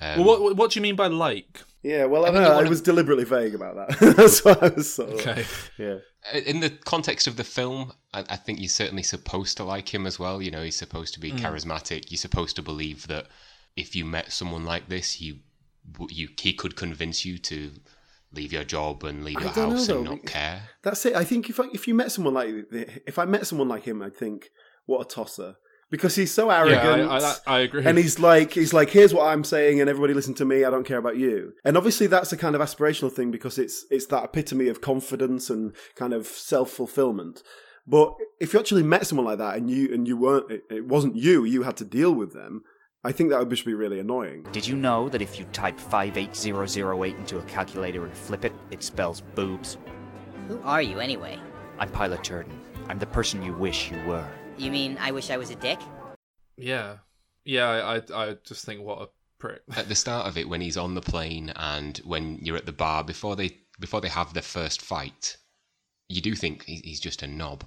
Well, what do you mean by like? Yeah, well, I don't know. I was deliberately vague about that. That's why I was so... Okay. Yeah. In the context of the film, I think you're certainly supposed to like him as well. You know, he's supposed to be charismatic. You're supposed to believe that if you met someone like this, he could convince you to leave your job and leave your house and not care. That's it. I think if I met someone like him, I'd think, what a tosser. Because he's so arrogant. Yeah, I agree. And he's like, here's what I'm saying, and everybody listen to me. I don't care about you. And obviously, that's a kind of aspirational thing because it's that epitome of confidence and kind of self-fulfillment. But if you actually met someone like that and you weren't, it wasn't you had to deal with them. I think that would just be really annoying. Did you know that if you type 58008 into a calculator and flip it, it spells boobs? Who are you anyway? I'm Pilot Turden. I'm the person you wish you were. You mean I wish I was a dick? Yeah. Yeah, I just think what a prick. At the start of it, when he's on the plane and when you're at the bar, before they have their first fight, you do think he's just a knob.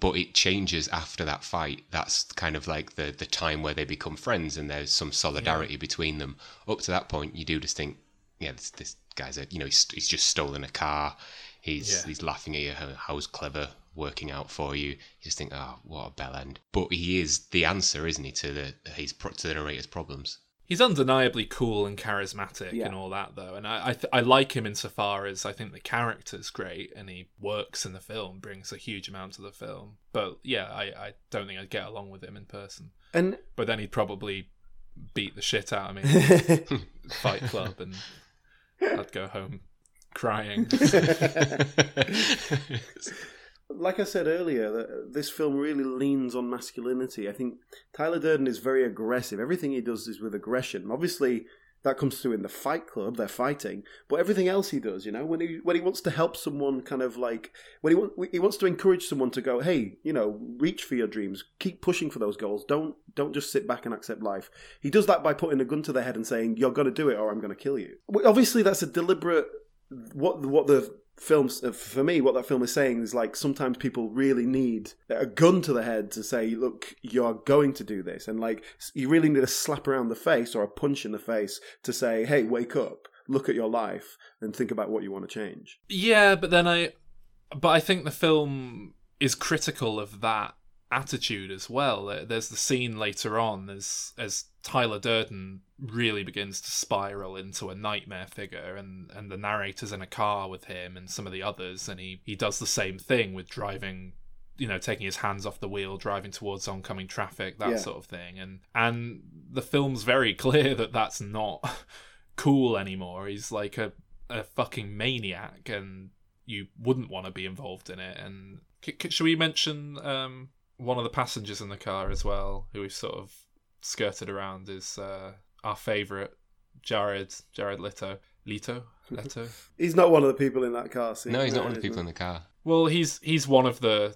But it changes after that fight. That's kind of like the time where they become friends and there's some solidarity between them. Up to that point, you do just think, yeah, this guy's he's just stolen a car. He's laughing at you, how's clever working out for you. You just think, oh, what a bell end. But he is the answer, isn't he, to the narrator's problems. He's undeniably cool and charismatic and all that, though. And I like him insofar as I think the character's great and he works in the film, brings a huge amount to the film. But yeah, I don't think I'd get along with him in person. But then he'd probably beat the shit out of me. Fight Club, and I'd go home crying. Like I said earlier, this film really leans on masculinity. I think Tyler Durden is very aggressive. Everything he does is with aggression. Obviously, that comes through in the Fight Club. They're fighting, but everything else he does, when he wants to help someone, kind of like he wants to encourage someone to go, hey, reach for your dreams, keep pushing for those goals. Don't just sit back and accept life. He does that by putting a gun to their head and saying, you're going to do it, or I'm going to kill you. Obviously, that's a deliberate. What the films, for me, what that film is saying is like sometimes people really need a gun to the head to say, look, you're going to do this, and like you really need a slap around the face or a punch in the face to say, hey, wake up, look at your life and think about what you want to change. Yeah, but then I think the film is critical of that attitude as well. There's the scene later on as Tyler Durden really begins to spiral into a nightmare figure, and the narrator's in a car with him and some of the others, and he does the same thing with driving, taking his hands off the wheel, driving towards oncoming traffic, that sort of thing. And the film's very clear that that's not cool anymore. He's like a fucking maniac, and you wouldn't want to be involved in it. And should we mention one of the passengers in the car as well, who we've sort of skirted around, is our favourite, Jared Leto. Leto? He's not one of the people in that car. See? No, he's not one of the people in the car. Well, he's one of the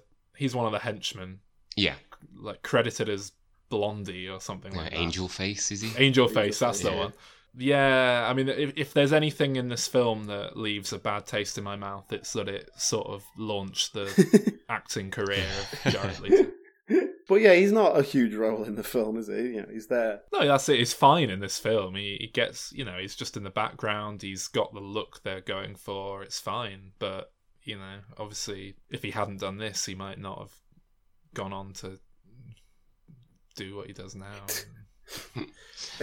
henchmen. Yeah, like credited as Blondie or something like that. Angel Face, is he? Angel Face, that's the one. Yeah, I mean, if there's anything in this film that leaves a bad taste in my mouth, it's that it sort of launched the acting career of Jared Leto. But yeah, he's not a huge role in the film, is he? He's there. No, that's it. He's fine in this film. He gets, he's just in the background. He's got the look they're going for. It's fine. But, obviously, if he hadn't done this, he might not have gone on to do what he does now.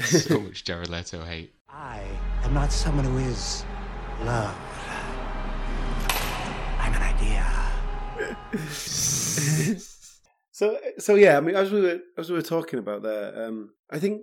So much Jared Leto hate. I am not someone who is loved. I'm an idea. So yeah, I mean, as we were talking about there, I think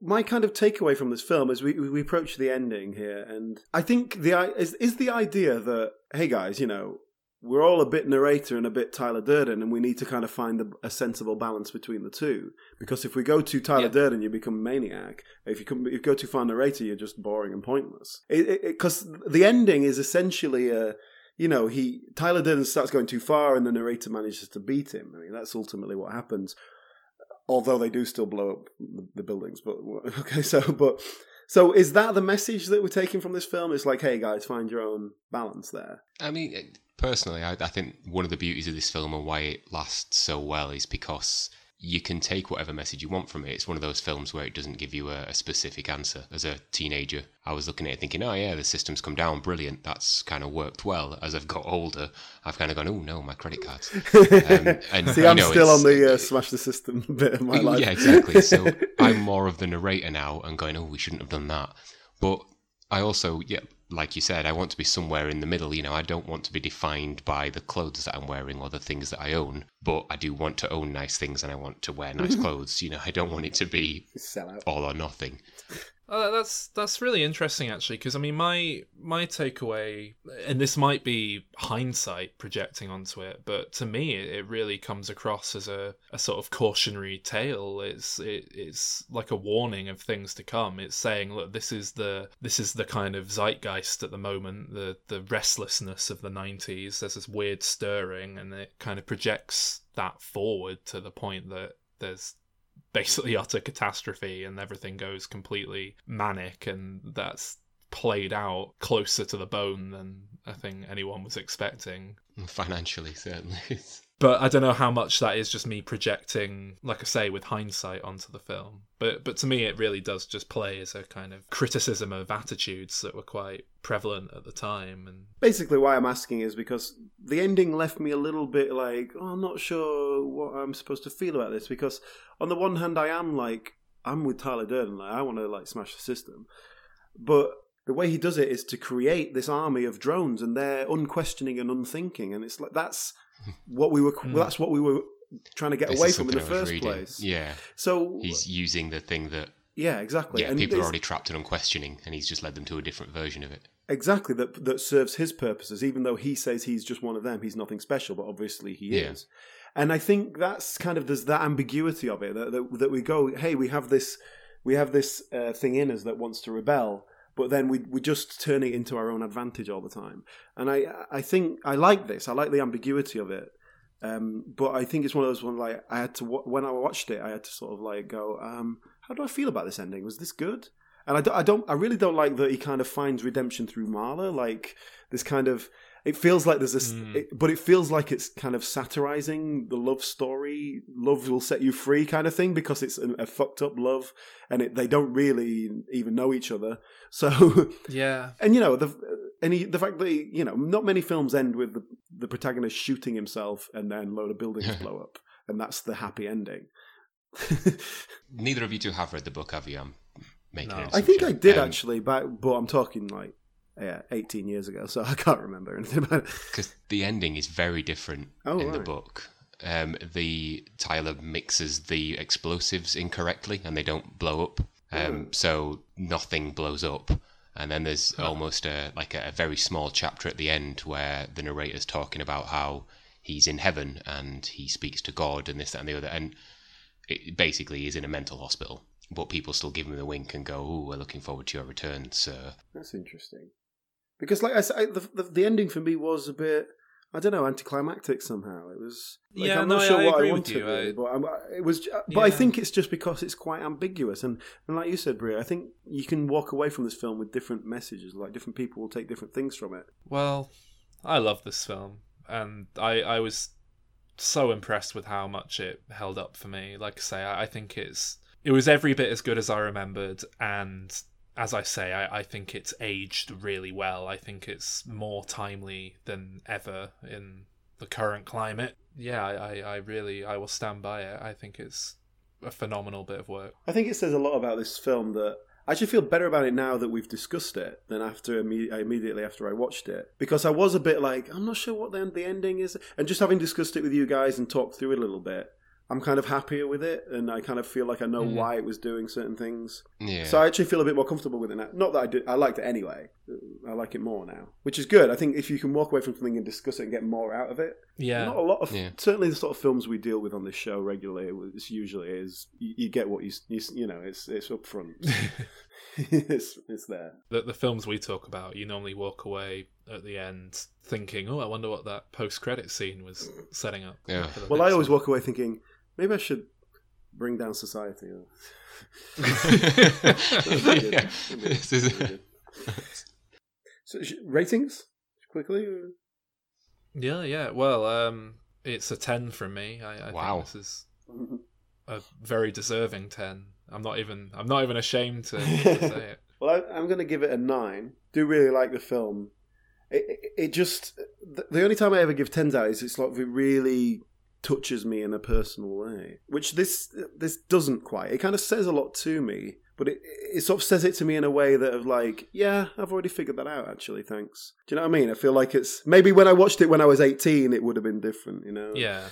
my kind of takeaway from this film is we approach the ending here, and I think the idea that, hey guys, you know, we're all a bit narrator and a bit Tyler Durden, and we need to kind of find a sensible balance between the two. Because if we go too Tyler Durden, you become a maniac. If you go too far narrator, you're just boring and pointless. Because the ending is essentially a, you know, Tyler Durden starts going too far, and the narrator manages to beat him. I mean, that's ultimately what happens. Although they do still blow up the buildings, So is that the message that we're taking from this film? It's like, hey guys, find your own balance there. I mean, personally, I think one of the beauties of this film and why it lasts so well is because you can take whatever message you want from it. It's one of those films where it doesn't give you a specific answer. As a teenager, I was looking at it thinking, oh yeah, the system's come down, brilliant, that's kind of worked well. As I've got older, I've kind of gone, oh no, my credit cards. See, I'm still on the smash the system bit of my life. Yeah, exactly. So I'm more of the narrator now and going, oh, we shouldn't have done that. But I also, like you said, I want to be somewhere in the middle. You know, I don't want to be defined by the clothes that I'm wearing or the things that I own, but I do want to own nice things and I want to wear nice clothes. You know, I don't want it to be all or nothing. That's really interesting, actually, because, I mean, my takeaway, and this might be hindsight projecting onto it, but to me, it really comes across as a sort of cautionary tale. It's like a warning of things to come. It's saying, look, this is the kind of zeitgeist at the moment, the restlessness of the 90s. There's this weird stirring, and it kind of projects that forward to the point that there's basically utter catastrophe and everything goes completely manic, and that's played out closer to the bone than I think anyone was expecting. Financially, certainly. But I don't know how much that is just me projecting, like I say, with hindsight onto the film. But to me, it really does just play as a kind of criticism of attitudes that were quite prevalent at the time. And basically why I'm asking is because the ending left me a little bit like, oh, I'm not sure what I'm supposed to feel about this. Because on the one hand, I am like, I'm with Tyler Durden. Like, I want to like smash the system. But the way he does it is to create this army of drones, and they're unquestioning and unthinking, and it's like that's what we were trying to get away from in the first place. Yeah. So he's using the thing that exactly. Yeah, and people are already trapped and unquestioning, and he's just led them to a different version of it. Exactly, that serves his purposes, even though he says he's just one of them, he's nothing special, but obviously he is. And I think that's kind of, there's that ambiguity of it that we go, hey, we have this thing in us that wants to rebel. But then we just turn it into our own advantage all the time. And I think I like this. I like the ambiguity of it. But I think it's one of those ones, like, I had to, when I watched it, I had to sort of like go, how do I feel about this ending? Was this good? And I really don't like that he kind of finds redemption through Marla. Like this kind of, it feels like there's but it feels like it's kind of satirizing the love story, love will set you free kind of thing, because it's a fucked up love, and they don't really even know each other. So yeah, and you know the fact that he, you know, not many films end with the protagonist shooting himself and then a load of buildings blow up, and that's the happy ending. Neither of you two have read the book, have you? I'm making it. I think I did actually, but I'm talking like. Yeah, 18 years ago, so I can't remember anything about it. Because the ending is very different the book. The Tyler mixes the explosives incorrectly, and they don't blow up. So nothing blows up. And then there's almost a very small chapter at the end where the narrator's talking about how he's in heaven and he speaks to God and this, that, and the other. And it basically is in a mental hospital. But people still give him the wink and go, oh, we're looking forward to your return, sir. That's interesting. Because, like I said, the ending for me was a bit, I don't know, anticlimactic somehow. It was. Like, yeah, I'm not sure what I wanted, really, but I think it's just because it's quite ambiguous. And like you said, Bria, I think you can walk away from this film with different messages. Like different people will take different things from it. Well, I love this film, and I was so impressed with how much it held up for me. Like I say, I think it was every bit as good as I remembered, and as I say, I think it's aged really well. I think it's more timely than ever in the current climate. Yeah, I will stand by it. I think it's a phenomenal bit of work. I think it says a lot about this film that I actually feel better about it now that we've discussed it than after immediately after I watched it. Because I was a bit like, I'm not sure what the ending is. And just having discussed it with you guys and talked through it a little bit, I'm kind of happier with it. And I kind of feel like I know why it was doing certain things. Yeah. So I actually feel a bit more comfortable with it now. Not that I did. I liked it anyway. I like it more now, which is good. I think if you can walk away from something and discuss it and get more out of it. Yeah. Not a lot of... Yeah. Certainly the sort of films we deal with on this show regularly, it usually is, you get what you know, it's up front. it's there. The films we talk about, you normally walk away at the end thinking, oh, I wonder what that post-credit scene was setting up. Yeah. Well, I always walk away thinking, maybe I should bring down society. Yeah. This is it. So, ratings? Quickly? Yeah. Well, it's a 10 from me. I wow. think this is a very deserving 10. I'm not even ashamed to say it. Well, I'm going to give it a 9. Do really like the film. It just... The only time I ever give 10s out is it's like it really touches me in a personal way, which this doesn't quite. It kind of says a lot to me, but it sort of says it to me in a way that of like, yeah, I've already figured that out, actually, thanks. Do you know what I mean? I feel like it's... Maybe when I watched it when I was 18, it would have been different, you know? Yeah.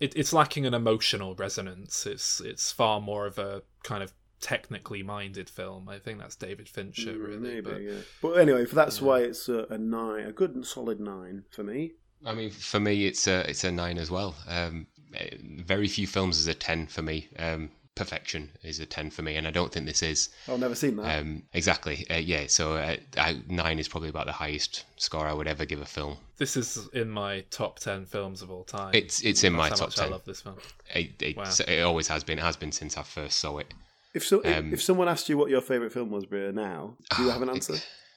It's lacking an emotional resonance. It's far more of a kind of technically minded film. I think that's David Fincher, really. Maybe, but anyway, that's why it's a 9, a good solid 9 for me. I mean, for me, it's a 9 as well. Very few films is a 10 for me. Perfection is a 10 for me, and I don't think this is. I've never seen that. Exactly. So 9 is probably about the highest score I would ever give a film. This is in my top 10 films of all time. It's in my top 10. I love this film. It always has been. It has been since I first saw it. If someone asked you what your favourite film was, Breer, now, do you have an answer?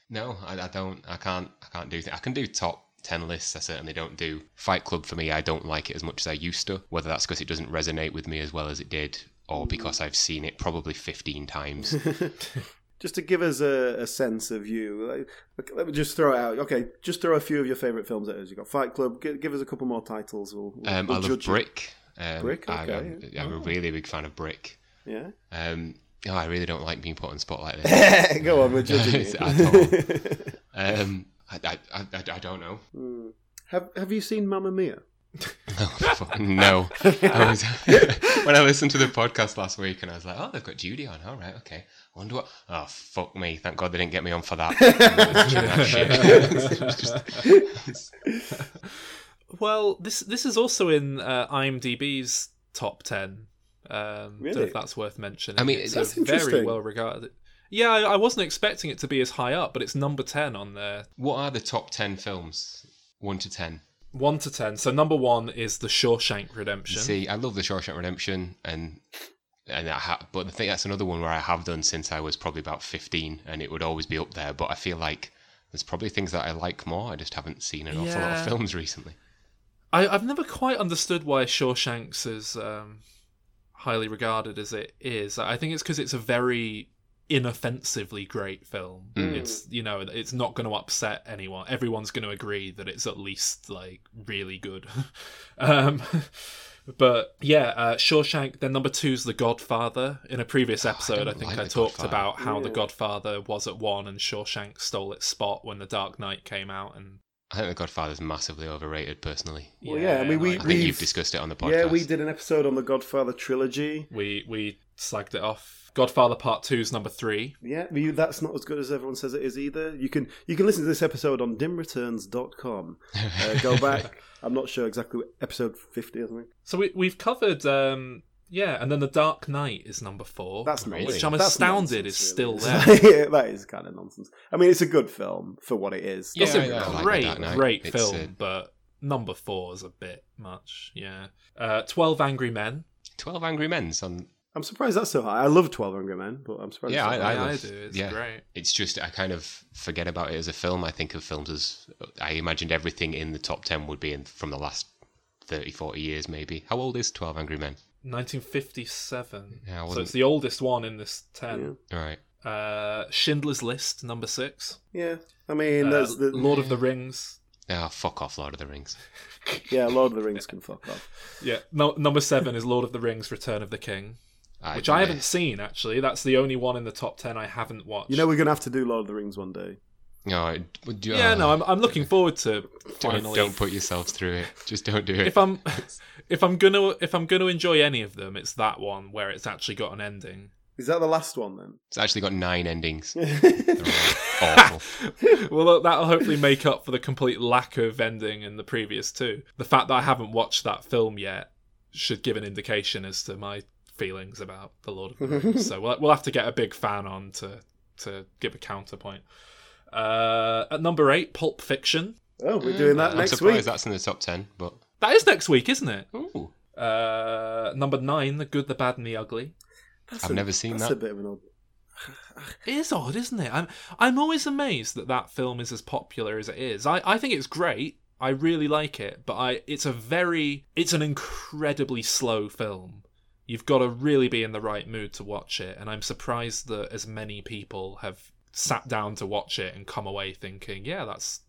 No, I don't. I can't do that. I can do top 10 lists. I certainly don't do Fight Club. For me, I don't like it as much as I used to, whether that's because it doesn't resonate with me as well as it did, or because I've seen it probably 15 times. Just to give us a sense of you, let me just throw it out. Okay, just throw a few of your favourite films at us. You've got Fight Club. Give us a couple more titles. We'll I love Brick. Brick, okay. I'm a really big fan of Brick. Yeah. I really don't like being put on spot like this. Go on, we're judging you. At all. I don't know. Have you seen Mamma Mia? No. When I listened to the podcast last week and I was like, oh, they've got Judy on. All right, okay. I wonder what... Oh, fuck me. Thank God they didn't get me on for that. Well, this is also in IMDb's top 10. Really? Don't know if that's worth mentioning. I mean, it's very well regarded. Yeah, I wasn't expecting it to be as high up, but it's number 10 on there. What are the top 10 films? 1 to 10. 1 to 10. So number 1 is The Shawshank Redemption. See, I love The Shawshank Redemption, but I think that's another one where I have done since I was probably about 15, and it would always be up there. But I feel like there's probably things that I like more. I just haven't seen an awful lot of films recently. I've never quite understood why Shawshank's is highly regarded as it is. I think it's because it's a very inoffensively great film. It's, you know, it's not going to upset anyone. Everyone's going to agree that it's at least like really good. Shawshank. Then number 2 is The Godfather. In a previous episode, I talked about how The Godfather was at 1 and Shawshank stole its spot when The Dark Knight came out, and I think The Godfather's massively overrated, personally. Well, yeah, I mean, I think you've discussed it on the podcast. Yeah, we did an episode on the Godfather trilogy. We slagged it off. Godfather Part 2 is number 3. Yeah, that's not as good as everyone says it is either. You can listen to this episode on dimreturns.com. Go back. I'm not sure exactly what, episode 50 or something. So we've covered, and then The Dark Knight is number 4. That's amazing. Which I'm astounded is really still there. Yeah, that is kind of nonsense. I mean, it's a good film for what it is. Yeah, it's a great film, but number 4 is a bit much, yeah. 12 Angry Men. 12 Angry Men's on... I'm surprised that's so high. I love 12 Angry Men, but I'm surprised. Yeah, I do. It's great. It's just I kind of forget about it as a film. I think of films as I imagined everything in the top 10 would be from the last 30, 40 years, maybe. How old is 12 Angry Men? 1957. Yeah, so it's the oldest one in this 10. Yeah. Right. Schindler's List, number 6. Yeah, I mean, there's the Lord of the Rings. Oh, fuck off, Lord of the Rings. Yeah, Lord of the Rings can fuck off. Yeah, number 7 is Lord of the Rings: Return of the King. Which I haven't seen, actually. That's the only one in the top 10 I haven't watched. You know, we're going to have to do Lord of the Rings one day. No, I'm looking forward to finally. Don't put yourselves through it. Just don't do it. If I'm gonna enjoy any of them, it's that one where it's actually got an ending. Is that the last one then? It's actually got 9 endings. Awful. Well, look, that'll hopefully make up for the complete lack of ending in the previous two. The fact that I haven't watched that film yet should give an indication as to my feelings about The Lord of the Rings. So we'll have to get a big fan on to give a counterpoint. At number 8, Pulp Fiction. Oh, we're doing that next week. I'm surprised that's in the top 10, but... That is next week, isn't it? Ooh. Number 9, The Good, the Bad, and the Ugly. I've never seen that. That's a bit of an odd... It is odd, isn't it? I'm always amazed that film is as popular as it is. I think it's great. I really like it, but it's an incredibly slow film. You've got to really be in the right mood to watch it, and I'm surprised that as many people have sat down to watch it and come away thinking, yeah, that's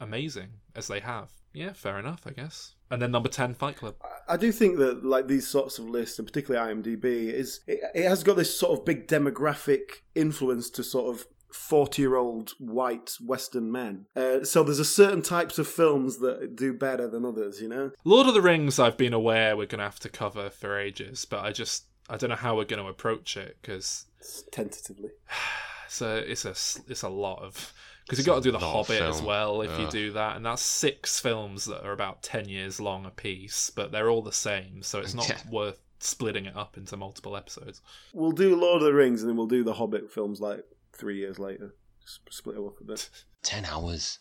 amazing, as they have. Yeah, fair enough, I guess. And then number 10, Fight Club. I do think that like these sorts of lists, and particularly IMDb, it has got this sort of big demographic influence to sort of 40-year-old white Western men. So there's a certain types of films that do better than others, you know? Lord of the Rings, I've been aware we're going to have to cover for ages, but I don't know how we're going to approach it, because... Tentatively. So it's a lot of, because you've got to do The Hobbit as well if you do that, and that's 6 films that are about 10 years long a piece, but they're all the same, so it's not worth splitting it up into multiple episodes. We'll do Lord of the Rings and then we'll do The Hobbit films like 3 years later. Just split it up a bit. 10 hours.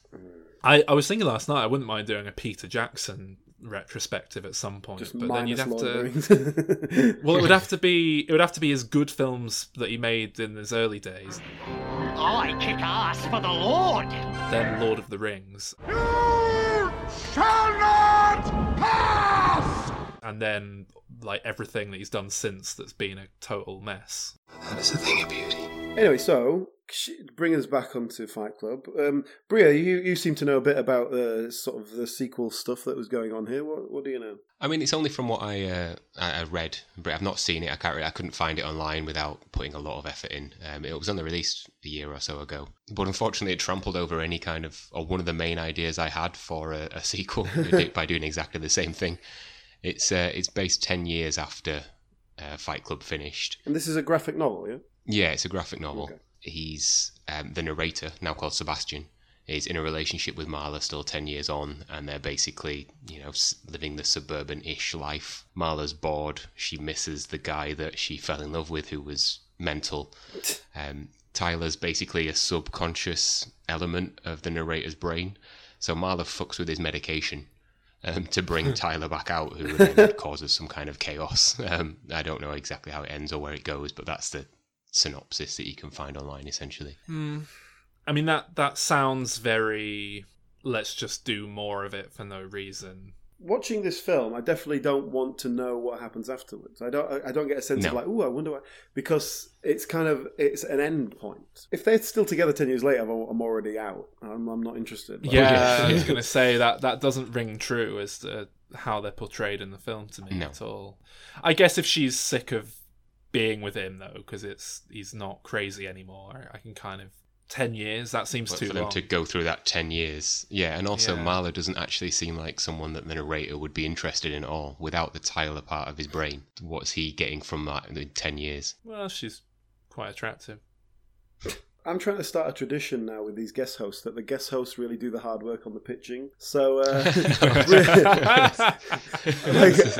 I was thinking last night I wouldn't mind doing a Peter Jackson retrospective at some point, just but then you'd have to. Well, it would have to be his good films that he made in his early days. I kick ass for the Lord. Then Lord of the Rings. You shall not pass. And then like everything that he's done since that's been a total mess. That is a thing of beauty. Anyway, so. Bring us back onto Fight Club. Breer, you seem to know a bit about the sort of the sequel stuff that was going on here. What do you know? I mean, it's only from what I read. I've not seen it. I couldn't find it online without putting a lot of effort in. It was only released a year or so ago, but unfortunately, it trampled over any kind of or one of the main ideas I had for a sequel by doing exactly the same thing. It's based 10 years after Fight Club finished. And this is a graphic novel, yeah. Yeah, it's a graphic novel. Okay. He's the narrator, now called Sebastian, is in a relationship with Marla still 10 years on, and they're basically, you know, living the suburban-ish life. Marla's bored. She misses the guy that she fell in love with who was mental. Tyler's basically a subconscious element of the narrator's brain. So Marla fucks with his medication to bring Tyler back out, who then causes some kind of chaos. I don't know exactly how it ends or where it goes, but that's the synopsis that you can find online, essentially. I mean, that sounds very, let's just do more of it for no reason. Watching this film, I definitely don't want to know what happens afterwards. I don't get a sense of like, ooh, I wonder why, because it's an end point. If they're still together 10 years later, I'm already out. I'm not interested. Yeah, I was going to say that doesn't ring true as to how they're portrayed in the film to me at all. I guess if she's sick of being with him though, because he's not crazy anymore. I can kind of 10 years. That seems too long for them to go through that 10 years. Yeah, and also Marla doesn't actually seem like someone that the narrator would be interested in at all. Without the Tyler part of his brain, what's he getting from that in 10 years? Well, she's quite attractive. I'm trying to start a tradition now with these guest hosts that the guest hosts really do the hard work on the pitching. So,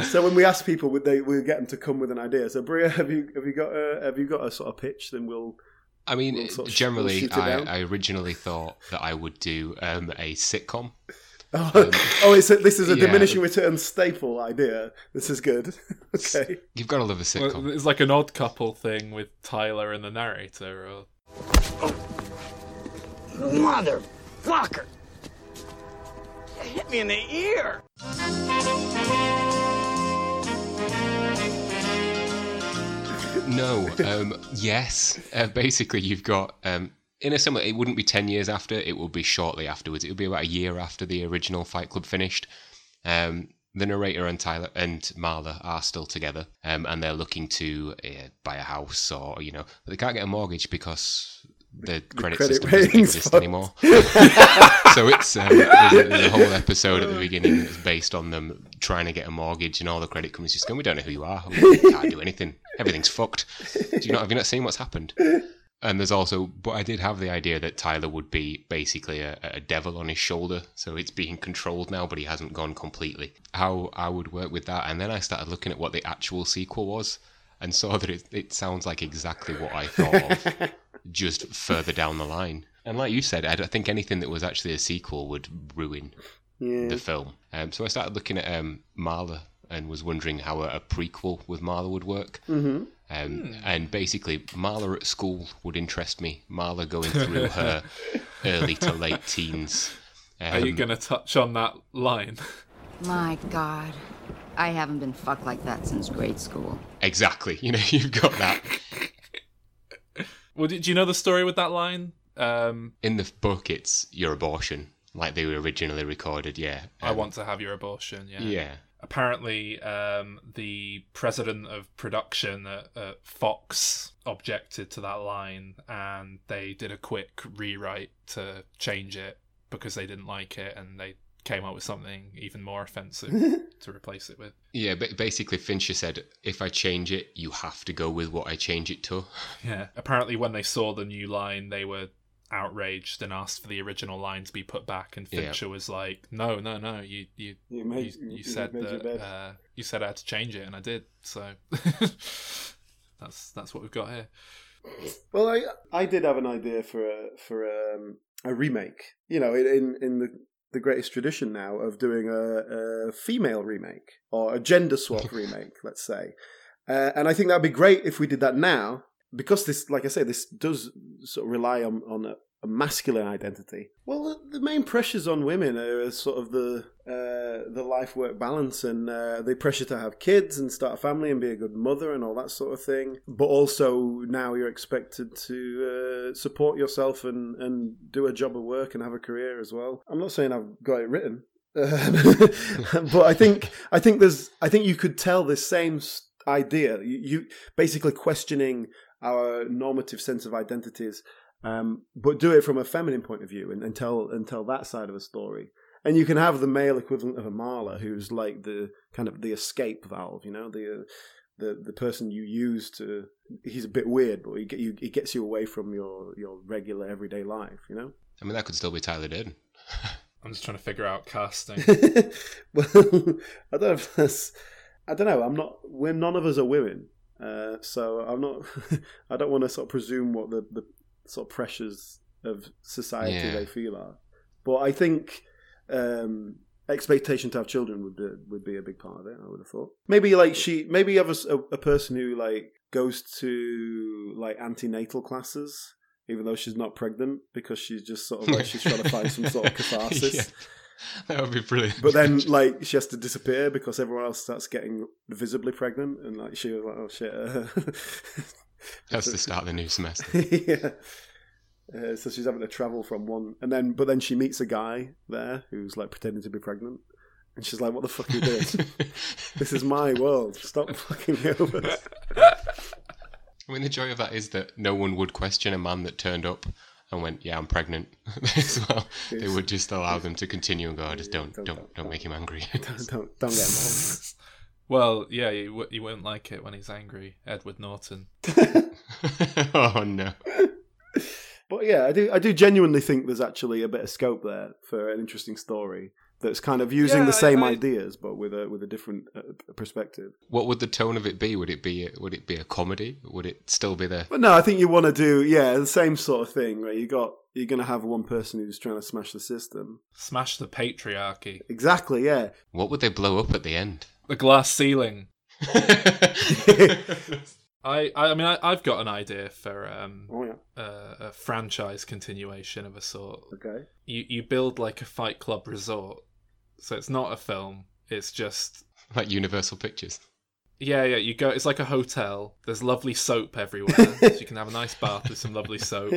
so when we ask people, we get them to come with an idea. So, Bria, have you got a sort of pitch? Then we'll. I mean, generally, I originally thought that I would do a sitcom. This is a diminishing return staple idea. This is good. Okay, you've got to love a sitcom. Well, it's like an Odd Couple thing with Tyler and the narrator, or. Oh. Motherfucker! You hit me in the ear! No, yes. Basically, you've got, in a similar, it wouldn't be 10 years after, it would be shortly afterwards. It would be about a year after the original Fight Club finished. The narrator and Tyler and Marla are still together, and they're looking to buy a house, or but they can't get a mortgage because the credit system doesn't exist anymore. So it's there's a whole episode at the beginning that's based on them trying to get a mortgage, and all the credit companies just going, "We don't know who you are. We can't do anything. Everything's fucked." Have you not seen what's happened? And there's also, but I did have the idea that Tyler would be basically a devil on his shoulder. So it's being controlled now, but he hasn't gone completely. How I would work with that. And then I started looking at what the actual sequel was and saw that it sounds like exactly what I thought of, just further down the line. And like you said, Ed, I think anything that was actually a sequel would ruin the film. So I started looking at Marla and was wondering how a prequel with Marla would work. Mm-hmm. And basically, Marla at school would interest me. Marla going through her early to late teens. Are you going to touch on that line? My God, I haven't been fucked like that since grade school. Exactly. You've got that. Well, do you know the story with that line? In the book, it's your abortion, like they were originally recorded, yeah. I want to have your abortion, yeah. Yeah. Apparently, the president of production at Fox objected to that line, and they did a quick rewrite to change it because they didn't like it, and they came up with something even more offensive to replace it with. Yeah, but basically Fincher said, if I change it, you have to go with what I change it to. Yeah, apparently when they saw the new line, they were outraged and asked for the original line to be put back, and Fincher was like, no, you said I had to change it, and I did, so that's what we've got here. Well, I did have an idea for a remake, in the greatest tradition now of doing a female remake, or a gender swap remake, let's say, and I think that'd be great if we did that now. Because this, like I say, this does sort of rely on a masculine identity. Well, the main pressures on women are sort of the life-work balance, and the pressure to have kids and start a family and be a good mother and all that sort of thing. But also now you're expected to support yourself and do a job of work and have a career as well. I'm not saying I've got it written, but I think you could tell the same idea. You basically questioning our normative sense of identities, but do it from a feminine point of view and tell that side of a story. And you can have the male equivalent of a Marla, who's like the kind of the escape valve, the person you use to. He's a bit weird, but he gets you away from your regular everyday life. I mean, that could still be Tyler Durden. I'm just trying to figure out casting. Well, I don't know if that's. I don't know. We're none of us are women. So I'm not. I don't want to sort of presume what the sort of pressures of society they feel are, but I think expectation to have children would be a big part of it. I would have thought maybe you have a person who like goes to like antenatal classes, even though she's not pregnant, because she's just sort of like she's trying to find some sort of catharsis. Yeah. That would be brilliant. But then, like, she has to disappear because everyone else starts getting visibly pregnant, and like she was like, "Oh shit!" That's to start the new semester. Yeah. So she's having to travel from one, but then she meets a guy there who's like pretending to be pregnant, and she's like, "What the fuck are you doing? This is my world. Stop fucking me over." I mean, the joy of that is that no one would question a man that turned up and went, "Yeah, I'm pregnant." As well, they would just allow them to continue and go, "I just don't make him angry." Don't get him angry. Well, yeah, you won't like it when he's angry, Edward Norton. Oh no. But yeah, I do genuinely think there's actually a bit of scope there for an interesting story that's kind of using the same ideas but with a different perspective. What would the tone of it be? Would it be a comedy? Would it still be there? But no, I think you want to do the same sort of thing where you're going to have one person who's trying to smash the system, smash the patriarchy. Exactly, yeah. What would they blow up at the end? The glass ceiling. I've got an idea for a franchise continuation of a sort. Okay. You build like a Fight Club resort. So it's not a film, it's just like Universal Pictures. Yeah, you go, it's like a hotel. There's lovely soap everywhere. So you can have a nice bath with some lovely soap.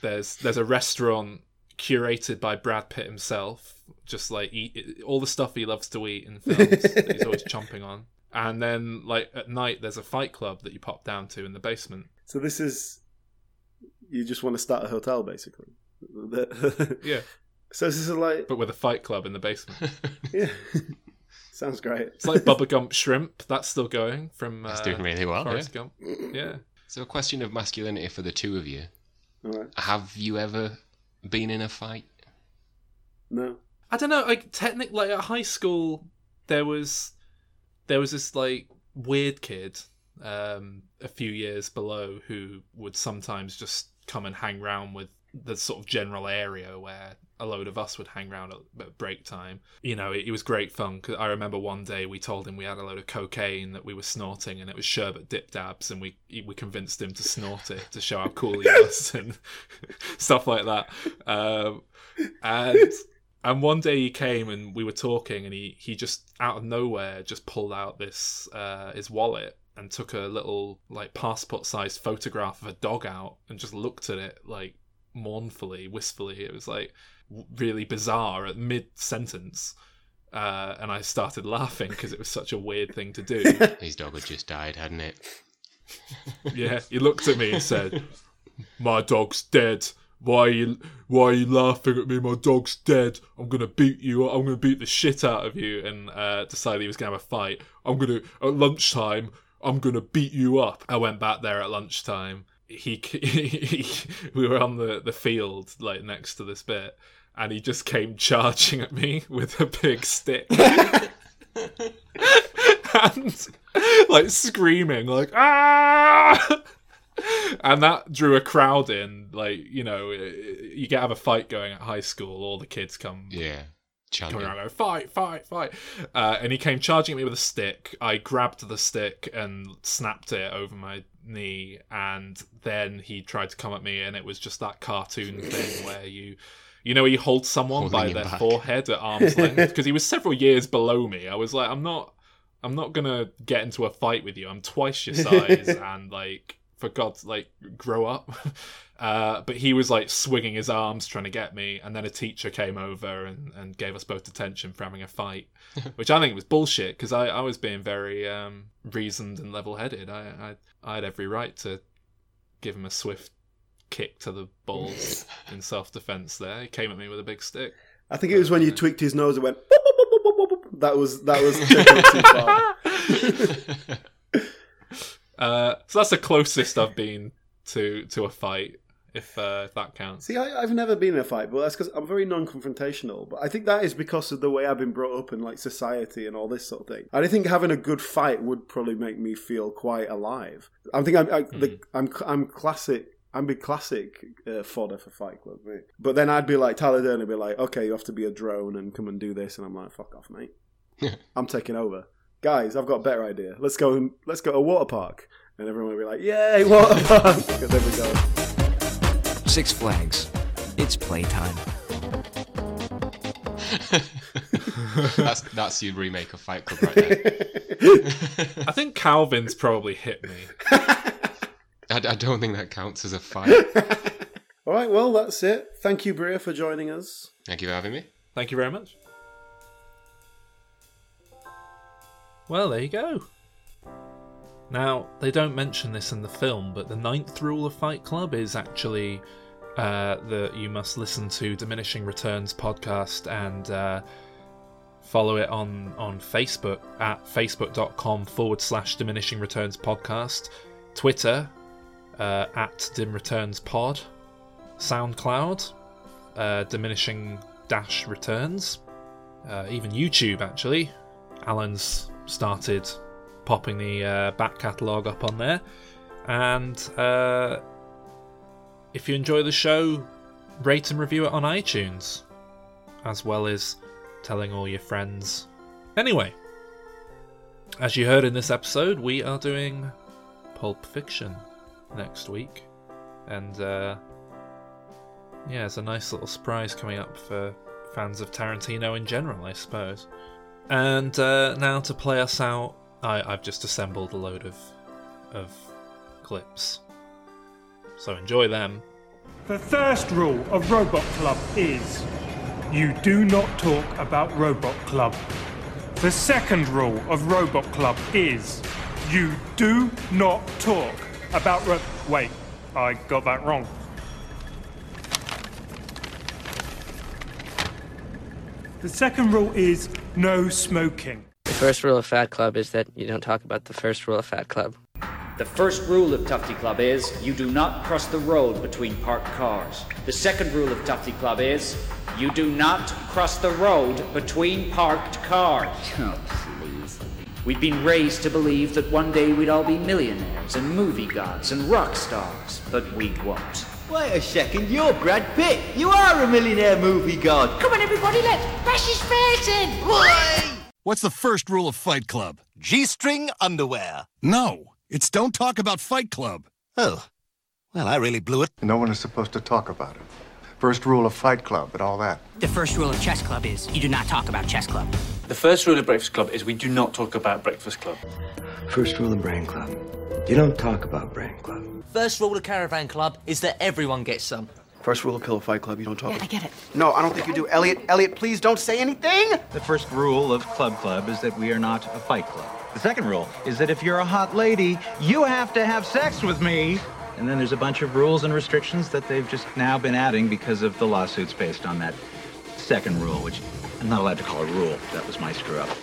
There's a restaurant curated by Brad Pitt himself, just like eat all the stuff he loves to eat in films that he's always chomping on. And then, like, at night, there's a fight club that you pop down to in the basement. So this is... You just want to start a hotel, basically. Yeah. So this is like... But with a fight club in the basement. Yeah. Sounds great. It's like Bubba Gump Shrimp. That's still going from... That's doing really well, Forrest Gump. Yeah. So a question of masculinity for the two of you. All right. Have you ever been in a fight? No. I don't know. Like, technically, like, at high school, there was this, like, weird kid a few years below who would sometimes just come and hang around with the sort of general area where a load of us would hang around at break time. You know, it was great fun. 'Cause I remember one day we told him we had a load of cocaine that we were snorting, and it was sherbet dip dabs, and we convinced him to snort it to show how cool he was and stuff like that. And one day he came and we were talking, and he just out of nowhere just pulled out this his wallet and took a little like passport-sized photograph of a dog out and just looked at it like mournfully, wistfully. It was like really bizarre at mid-sentence, and I started laughing because it was such a weird thing to do. His dog had just died, hadn't it? Yeah, he looked at me and said, "My dog's dead. Why are you laughing at me? My dog's dead. I'm going to beat you. I'm going to beat the shit out of you." And decided he was going to have a fight. At lunchtime, I'm going to beat you up. I went back there at lunchtime. We were on the field, like, next to this bit. And he just came charging at me with a big stick. And, like, screaming, like, "Ah!" And that drew a crowd in, like, you know, you get to have a fight going at high school, all the kids come coming around and go, fight. And he came charging at me with a stick. I grabbed the stick and snapped it over my knee, and then he tried to come at me, and it was just that cartoon thing where you hold someone by their forehead at arm's length, because he was several years below me. I was like, I'm not gonna get into a fight with you. I'm twice your size, and like, for God's sake, grow up. But he was like swinging his arms trying to get me, and then a teacher came over and gave us both detention for having a fight, which I think was bullshit, because I was being very reasoned and level-headed. I had every right to give him a swift kick to the balls in self-defense there. He came at me with a big stick. I think it was when you tweaked his nose and went, "Boop, boop, boop, boop, boop." That was too far. So that's the closest I've been to a fight, if that counts. See, I've never been in a fight, but that's because I'm very non-confrontational. But I think that is because of the way I've been brought up in, like, society and all this sort of thing. And I think having a good fight would probably make me feel quite alive. I think I'm classic fodder for Fight Club, mate. But then I'd be like, Tyler Durden would be like, "Okay, you have to be a drone and come and do this," and I'm like, "Fuck off, mate. I'm taking over. Guys, I've got a better idea. Let's go to a water park." And everyone will be like, "Yay, water park!" And then we go. Six Flags. It's playtime. That's your remake of Fight Club right there. I think Calvin's probably hit me. I don't think that counts as a fight. All right, well, that's it. Thank you, Breer, for joining us. Thank you for having me. Thank you very much. Well, there you go. Now, they don't mention this in the film, but the ninth rule of Fight Club is actually that you must listen to Diminishing Returns podcast and follow it on Facebook at facebook.com/Diminishing Returns podcast, Twitter at Dim Returns Pod, SoundCloud, Diminishing-Returns, even YouTube, actually. Alan's started popping the back catalogue up on there, and if you enjoy the show, rate and review it on iTunes, as well as telling all your friends. Anyway, as you heard in this episode, we are doing Pulp Fiction next week, and yeah, it's a nice little surprise coming up for fans of Tarantino in general, I suppose. And now to play us out, I've just assembled a load of clips. So enjoy them. The first rule of Robot Club is You do not talk about Robot Club. The second rule of Robot Club is you do not talk about Wait, I got that wrong. The second rule is no smoking. The first rule of Fat Club is that you don't talk about the first rule of Fat Club. The first rule of Tufty Club is you do not cross the road between parked cars. The second rule of Tufty Club is you do not cross the road between parked cars. Oh, please. We've been raised to believe that one day we'd all be millionaires and movie gods and rock stars, but we won't. Wait a second, you're Brad Pitt. You are a millionaire movie god. Come on, everybody, let's bash his face in. Why? What's the first rule of Fight Club? G-string underwear. No, it's don't talk about Fight Club. Oh, well, I really blew it. No one is supposed to talk about it. First rule of Fight Club and all that. The first rule of Chess Club is you do not talk about Chess Club. The first rule of Breakfast Club is we do not talk about Breakfast Club. First rule of Brain Club, you don't talk about Brain Club. First rule of Caravan Club is that everyone gets some. First rule of Pillow Fight Club, you don't talk. Yeah, I get it. No, I don't think you do. Elliot, please don't say anything. The first rule of Club Club is that we are not a fight club. The second rule is that if you're a hot lady, you have to have sex with me. And then there's a bunch of rules and restrictions that they've just now been adding because of the lawsuits based on that second rule, which I'm not allowed to call a rule. That was my screw up.